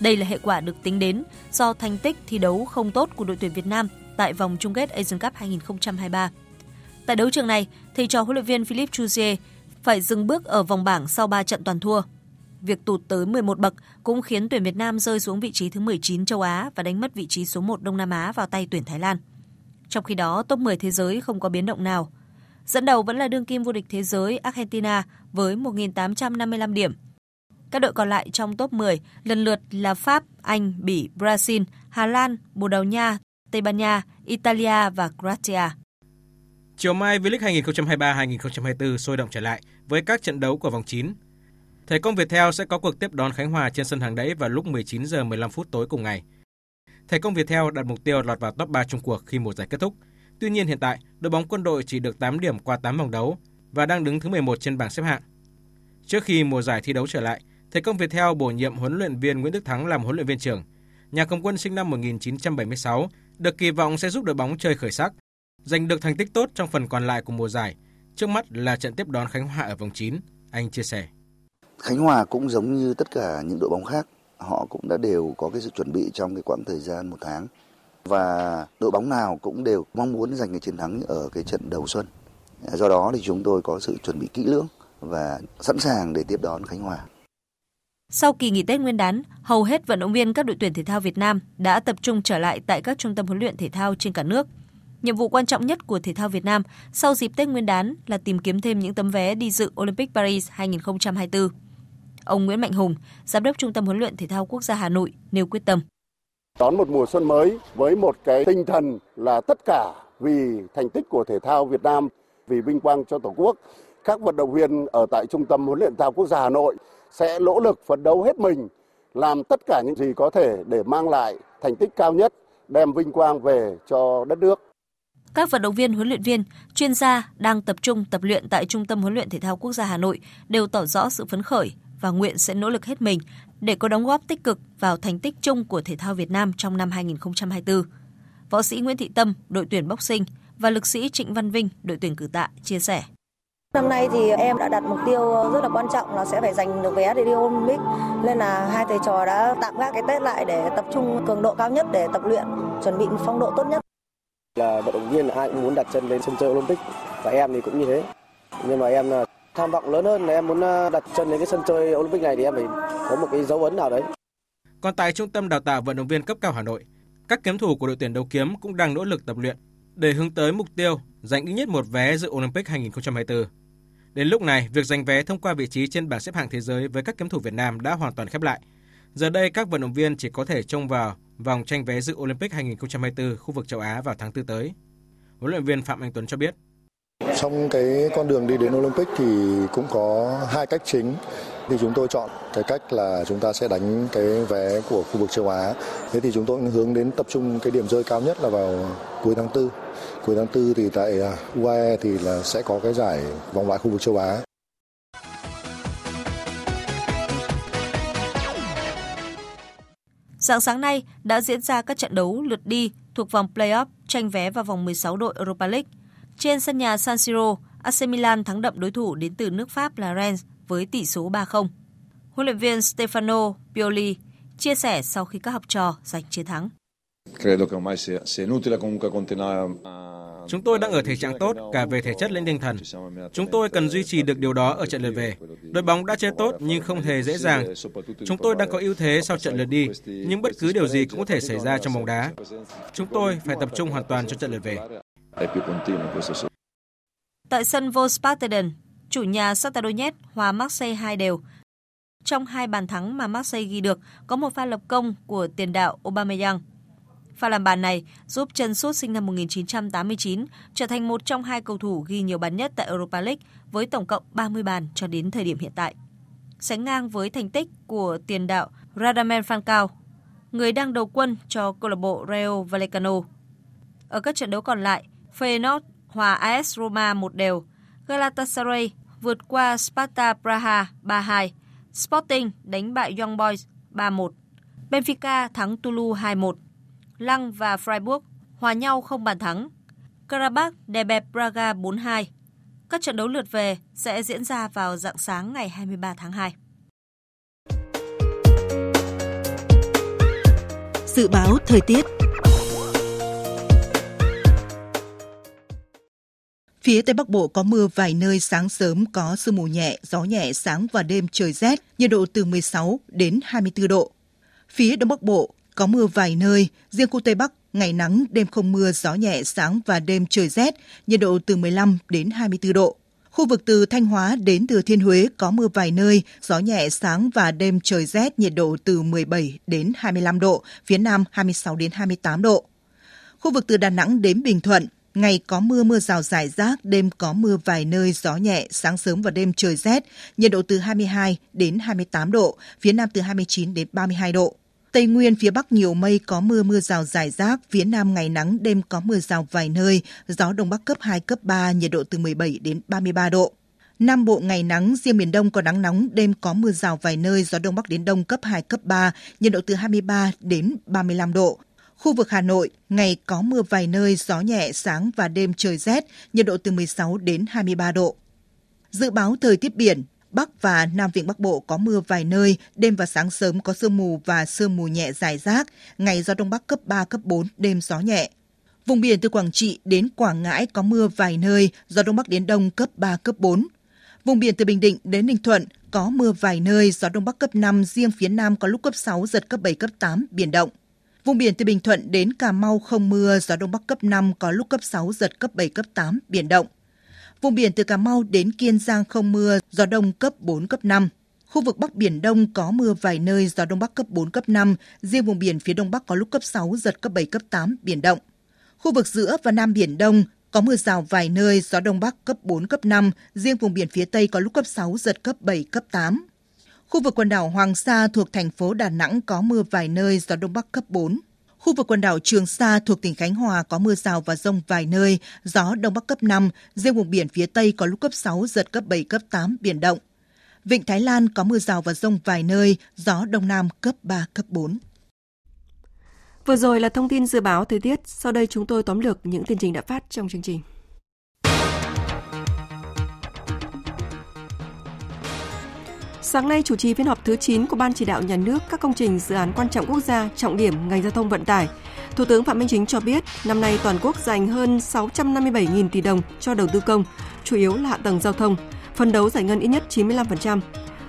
Đây là hệ quả được tính đến do thành tích thi đấu không tốt của đội tuyển Việt Nam tại vòng chung kết Asian Cup 2023. Tại đấu trường này, thầy trò huấn luyện viên Philippe Chuzier phải dừng bước ở vòng bảng sau 3 trận toàn thua. Việc tụt tới 11 bậc cũng khiến tuyển Việt Nam rơi xuống vị trí thứ 19 châu Á và đánh mất vị trí số 1 Đông Nam Á vào tay tuyển Thái Lan. Trong khi đó, top 10 thế giới không có biến động nào. Dẫn đầu vẫn là đương kim vô địch thế giới Argentina với 1.855 điểm. Các đội còn lại trong top 10 lần lượt là Pháp, Anh, Bỉ, Brazil, Hà Lan, Bồ Đào Nha, Tây Ban Nha, Italia và Croatia. Chiều mai, V-League 2023-2024 sôi động trở lại với các trận đấu của vòng 9. Thể Công Viettel sẽ có cuộc tiếp đón Khánh Hòa trên sân Hàng Đẫy vào lúc 19:15 tối cùng ngày. Thể Công Viettel đặt mục tiêu lọt vào top 3 chung cuộc khi mùa giải kết thúc. Tuy nhiên hiện tại, đội bóng Quân đội chỉ được 8 điểm qua 8 vòng đấu và đang đứng thứ 11 trên bảng xếp hạng. Trước khi mùa giải thi đấu trở lại, Thể Công Viettel bổ nhiệm huấn luyện viên Nguyễn Đức Thắng làm huấn luyện viên trưởng. Nhà cầm quân sinh năm 1976 được kỳ vọng sẽ giúp đội bóng chơi khởi sắc, giành được thành tích tốt trong phần còn lại của mùa giải. Trước mắt là trận tiếp đón Khánh Hòa ở vòng 9, anh chia sẻ. Khánh Hòa cũng giống như tất cả những đội bóng khác, họ cũng đã đều có cái sự chuẩn bị trong cái quãng thời gian một tháng. Và đội bóng nào cũng đều mong muốn giành cái chiến thắng ở cái trận đầu xuân. Do đó thì chúng tôi có sự chuẩn bị kỹ lưỡng và sẵn sàng để tiếp đón Khánh Hòa. Sau kỳ nghỉ Tết Nguyên đán, hầu hết vận động viên các đội tuyển thể thao Việt Nam đã tập trung trở lại tại các trung tâm huấn luyện thể thao trên cả nước. Nhiệm vụ quan trọng nhất của thể thao Việt Nam sau dịp Tết Nguyên đán là tìm kiếm thêm những tấm vé đi dự Olympic Paris 2024. Ông Nguyễn Mạnh Hùng, Giám đốc Trung tâm Huấn luyện Thể thao Quốc gia Hà Nội nêu quyết tâm. Đón một mùa xuân mới với một cái tinh thần là tất cả vì thành tích của thể thao Việt Nam, vì vinh quang cho Tổ quốc. Các vận động viên ở tại Trung tâm Huấn luyện Thể thao Quốc gia Hà Nội sẽ nỗ lực phấn đấu hết mình, làm tất cả những gì có thể để mang lại thành tích cao nhất, đem vinh quang về cho đất nước. Các vận động viên, huấn luyện viên, chuyên gia đang tập trung tập luyện tại Trung tâm Huấn luyện Thể thao Quốc gia Hà Nội đều tỏ rõ sự phấn khởi và nguyện sẽ nỗ lực hết mình để có đóng góp tích cực vào thành tích chung của thể thao Việt Nam trong năm 2024. Võ sĩ Nguyễn Thị Tâm, đội tuyển boxing và lực sĩ Trịnh Văn Vinh, đội tuyển cử tạ chia sẻ. Năm nay thì em đã đặt mục tiêu rất là quan trọng là sẽ phải giành được vé để đi Olympic, nên là hai thầy trò đã tạm gác cái Tết lại để tập trung cường độ cao nhất để tập luyện, chuẩn bị một phong độ tốt nhất. Là vận động viên ai cũng muốn đặt chân lên sân chơi Olympic và em thì cũng như thế. Nhưng mà em tham vọng lớn hơn là em muốn đặt chân đến cái sân chơi Olympic này thì em phải có một cái dấu ấn nào đấy. Còn tại Trung tâm Đào tạo Vận động viên cấp cao Hà Nội, các kiếm thủ của đội tuyển đấu kiếm cũng đang nỗ lực tập luyện để hướng tới mục tiêu giành ít nhất một vé dự Olympic 2024. Đến lúc này, việc giành vé thông qua vị trí trên bảng xếp hạng thế giới với các kiếm thủ Việt Nam đã hoàn toàn khép lại. Giờ đây, các vận động viên chỉ có thể trông vào vòng tranh vé dự Olympic 2024 khu vực châu Á vào tháng 4 tới. Huấn luyện viên Phạm Anh Tuấn cho biết. Trong cái con đường đi đến Olympic thì cũng có hai cách chính. Thì chúng tôi chọn cái cách là chúng ta sẽ đánh cái vé của khu vực châu Á. Thế thì chúng tôi hướng đến tập trung cái điểm rơi cao nhất là vào cuối tháng 4. Cuối tháng 4 thì tại UAE thì là sẽ có cái giải vòng loại khu vực châu Á. Sáng sáng nay đã diễn ra các trận đấu lượt đi thuộc vòng play-off tranh vé vào vòng 16 đội Europa League. Trên sân nhà San Siro, AC Milan thắng đậm đối thủ đến từ nước Pháp là Rennes với tỷ số 3-0. Huấn luyện viên Stefano Pioli chia sẻ sau khi các học trò giành chiến thắng. Chúng tôi đang ở thể trạng tốt cả về thể chất lẫn tinh thần. Chúng tôi cần duy trì được điều đó ở trận lượt về. Đội bóng đã chơi tốt nhưng không hề dễ dàng. Chúng tôi đang có ưu thế sau trận lượt đi, nhưng bất cứ điều gì cũng có thể xảy ra trong bóng đá. Chúng tôi phải tập trung hoàn toàn cho trận lượt về. Tại sân Volksparkstadion, chủ nhà Shakhtar Donetsk hòa Marseille 2-2. Trong hai bàn thắng mà Marseille ghi được có một pha lập công của tiền đạo Aubameyang. Pha làm bàn này giúp chân sút sinh năm 1989 trở thành một trong hai cầu thủ ghi nhiều bàn nhất tại Europa League với tổng cộng 30 bàn cho đến thời điểm hiện tại. Sánh ngang với thành tích của tiền đạo Radamel Falcao, người đang đầu quân cho câu lạc bộ Rayo Vallecano. Ở các trận đấu còn lại, Feyenoord hòa AS Roma 1-0, Galatasaray vượt qua Sparta Praha 3-2, Sporting đánh bại Young Boys 3-1, Benfica thắng Toulouse 2-1, Lăng và Freiburg hòa nhau không bàn thắng, Karabakh đè bẹp Braga 4-2. Các trận đấu lượt về sẽ diễn ra vào rạng sáng ngày 23 tháng 2. Dự báo thời tiết. Phía Tây Bắc Bộ có mưa vài nơi, sáng sớm có sương mù nhẹ, gió nhẹ, sáng và đêm trời rét, nhiệt độ từ 16 đến 24 độ. Phía Đông Bắc Bộ có mưa vài nơi, riêng khu Tây Bắc ngày nắng, đêm không mưa, gió nhẹ, sáng và đêm trời rét, nhiệt độ từ 15 đến 24 độ. Khu vực từ Thanh Hóa đến Thừa Thiên Huế có mưa vài nơi, gió nhẹ, sáng và đêm trời rét, nhiệt độ từ 17 đến 25 độ, phía Nam 26 đến 28 độ. Khu vực từ Đà Nẵng đến Bình Thuận, ngày có mưa, mưa rào rải rác, đêm có mưa vài nơi, gió nhẹ, sáng sớm và đêm trời rét, nhiệt độ từ 22 đến 28 độ, phía Nam từ 29 đến 32 độ. Tây Nguyên, phía Bắc nhiều mây, có mưa, mưa rào rải rác, phía Nam ngày nắng, đêm có mưa rào vài nơi, gió Đông Bắc cấp 2, cấp 3, nhiệt độ từ 17 đến 33 độ. Nam Bộ ngày nắng, riêng miền Đông có nắng nóng, đêm có mưa rào vài nơi, gió Đông Bắc đến Đông cấp 2, cấp 3, nhiệt độ từ 23 đến 35 độ. Khu vực Hà Nội, ngày có mưa vài nơi, gió nhẹ, sáng và đêm trời rét, nhiệt độ từ 16 đến 23 độ. Dự báo thời tiết biển. Bắc và Nam Vịnh Bắc Bộ có mưa vài nơi, đêm và sáng sớm có sương mù và sương mù nhẹ rải rác, ngày gió Đông Bắc cấp 3, cấp 4, đêm gió nhẹ. Vùng biển từ Quảng Trị đến Quảng Ngãi có mưa vài nơi, gió Đông Bắc đến Đông cấp 3, cấp 4. Vùng biển từ Bình Định đến Ninh Thuận có mưa vài nơi, gió Đông Bắc cấp 5, riêng phía Nam có lúc cấp 6, giật cấp 7, cấp 8, biển động. Vùng biển từ Bình Thuận đến Cà Mau không mưa, gió Đông Bắc cấp 5, có lúc cấp 6, giật cấp 7, cấp 8, biển động. Vùng biển từ Cà Mau đến Kiên Giang không mưa, gió Đông cấp 4, cấp 5. Khu vực Bắc Biển Đông có mưa vài nơi, gió Đông Bắc cấp 4, cấp 5, riêng vùng biển phía Đông Bắc có lúc cấp 6, giật cấp 7, cấp 8, biển động. Khu vực giữa và Nam Biển Đông có mưa rào vài nơi, gió Đông Bắc cấp 4, cấp 5, riêng vùng biển phía Tây có lúc cấp 6, giật cấp 7, cấp 8. Khu vực quần đảo Hoàng Sa thuộc thành phố Đà Nẵng có mưa vài nơi, gió Đông Bắc cấp 4. Khu vực quần đảo Trường Sa thuộc tỉnh Khánh Hòa có mưa rào và dông vài nơi, gió Đông Bắc cấp 5, riêng vùng biển phía Tây có lúc cấp 6, giật cấp 7, cấp 8, biển động. Vịnh Thái Lan có mưa rào và dông vài nơi, gió Đông Nam cấp 3, cấp 4. Vừa rồi là thông tin dự báo thời tiết, sau đây chúng tôi tóm lược những tin chính đã phát trong chương trình. Sáng nay, chủ trì phiên họp thứ 9 của Ban Chỉ đạo Nhà nước các công trình dự án quan trọng quốc gia, trọng điểm ngành giao thông vận tải, Thủ tướng Phạm Minh Chính cho biết, năm nay toàn quốc dành hơn 657.000 tỷ đồng cho đầu tư công, chủ yếu là hạ tầng giao thông, phấn đấu giải ngân ít nhất 95%.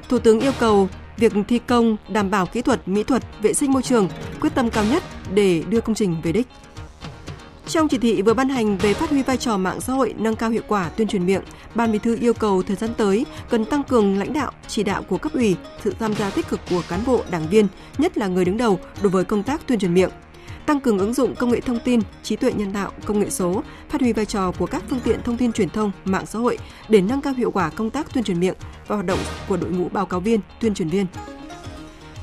Thủ tướng yêu cầu việc thi công đảm bảo kỹ thuật, mỹ thuật, vệ sinh môi trường, quyết tâm cao nhất để đưa công trình về đích. Trong chỉ thị vừa ban hành về phát huy vai trò mạng xã hội, nâng cao hiệu quả tuyên truyền miệng, Ban Bí thư yêu cầu thời gian tới cần tăng cường lãnh đạo, chỉ đạo của cấp ủy, sự tham gia tích cực của cán bộ, đảng viên, nhất là người đứng đầu đối với công tác tuyên truyền miệng, tăng cường ứng dụng công nghệ thông tin, trí tuệ nhân tạo, công nghệ số, phát huy vai trò của các phương tiện thông tin truyền thông, mạng xã hội để nâng cao hiệu quả công tác tuyên truyền miệng và hoạt động của đội ngũ báo cáo viên, tuyên truyền viên.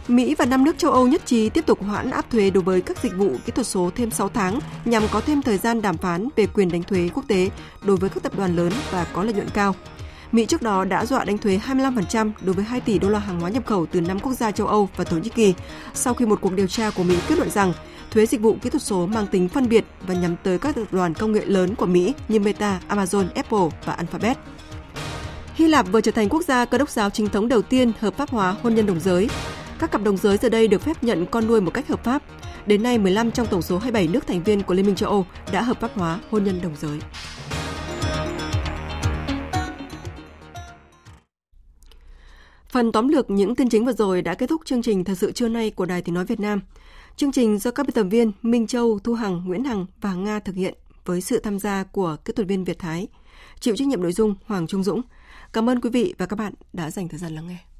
Mỹ và 5 nước châu Âu nhất trí tiếp tục hoãn áp thuế đối với các dịch vụ kỹ thuật số thêm 6 tháng nhằm có thêm thời gian đàm phán về quyền đánh thuế quốc tế đối với các tập đoàn lớn và có lợi nhuận cao. Mỹ trước đó đã dọa đánh thuế 25% đối với 2 tỷ đô la hàng hóa nhập khẩu từ 5 quốc gia châu Âu và Thổ Nhĩ Kỳ sau khi một cuộc điều tra của Mỹ kết luận rằng thuế dịch vụ kỹ thuật số mang tính phân biệt và nhắm tới các tập đoàn công nghệ lớn của Mỹ như Meta, Amazon, Apple và Alphabet. Hy Lạp vừa trở thành quốc gia Cơ đốc giáo chính thống đầu tiên hợp pháp hóa hôn nhân đồng giới. Các cặp đồng giới giờ đây được phép nhận con nuôi một cách hợp pháp. Đến nay, 15 trong tổng số 27 nước thành viên của Liên minh châu Âu đã hợp pháp hóa hôn nhân đồng giới. Phần tóm lược những tin chính vừa rồi đã kết thúc chương trình Thời sự trưa nay của Đài Tiếng nói Việt Nam. Chương trình do các biên tập viên Minh Châu, Thu Hằng, Nguyễn Hằng và Nga thực hiện với sự tham gia của kỹ thuật viên Việt Thái, chịu trách nhiệm nội dung Hoàng Trung Dũng. Cảm ơn quý vị và các bạn đã dành thời gian lắng nghe.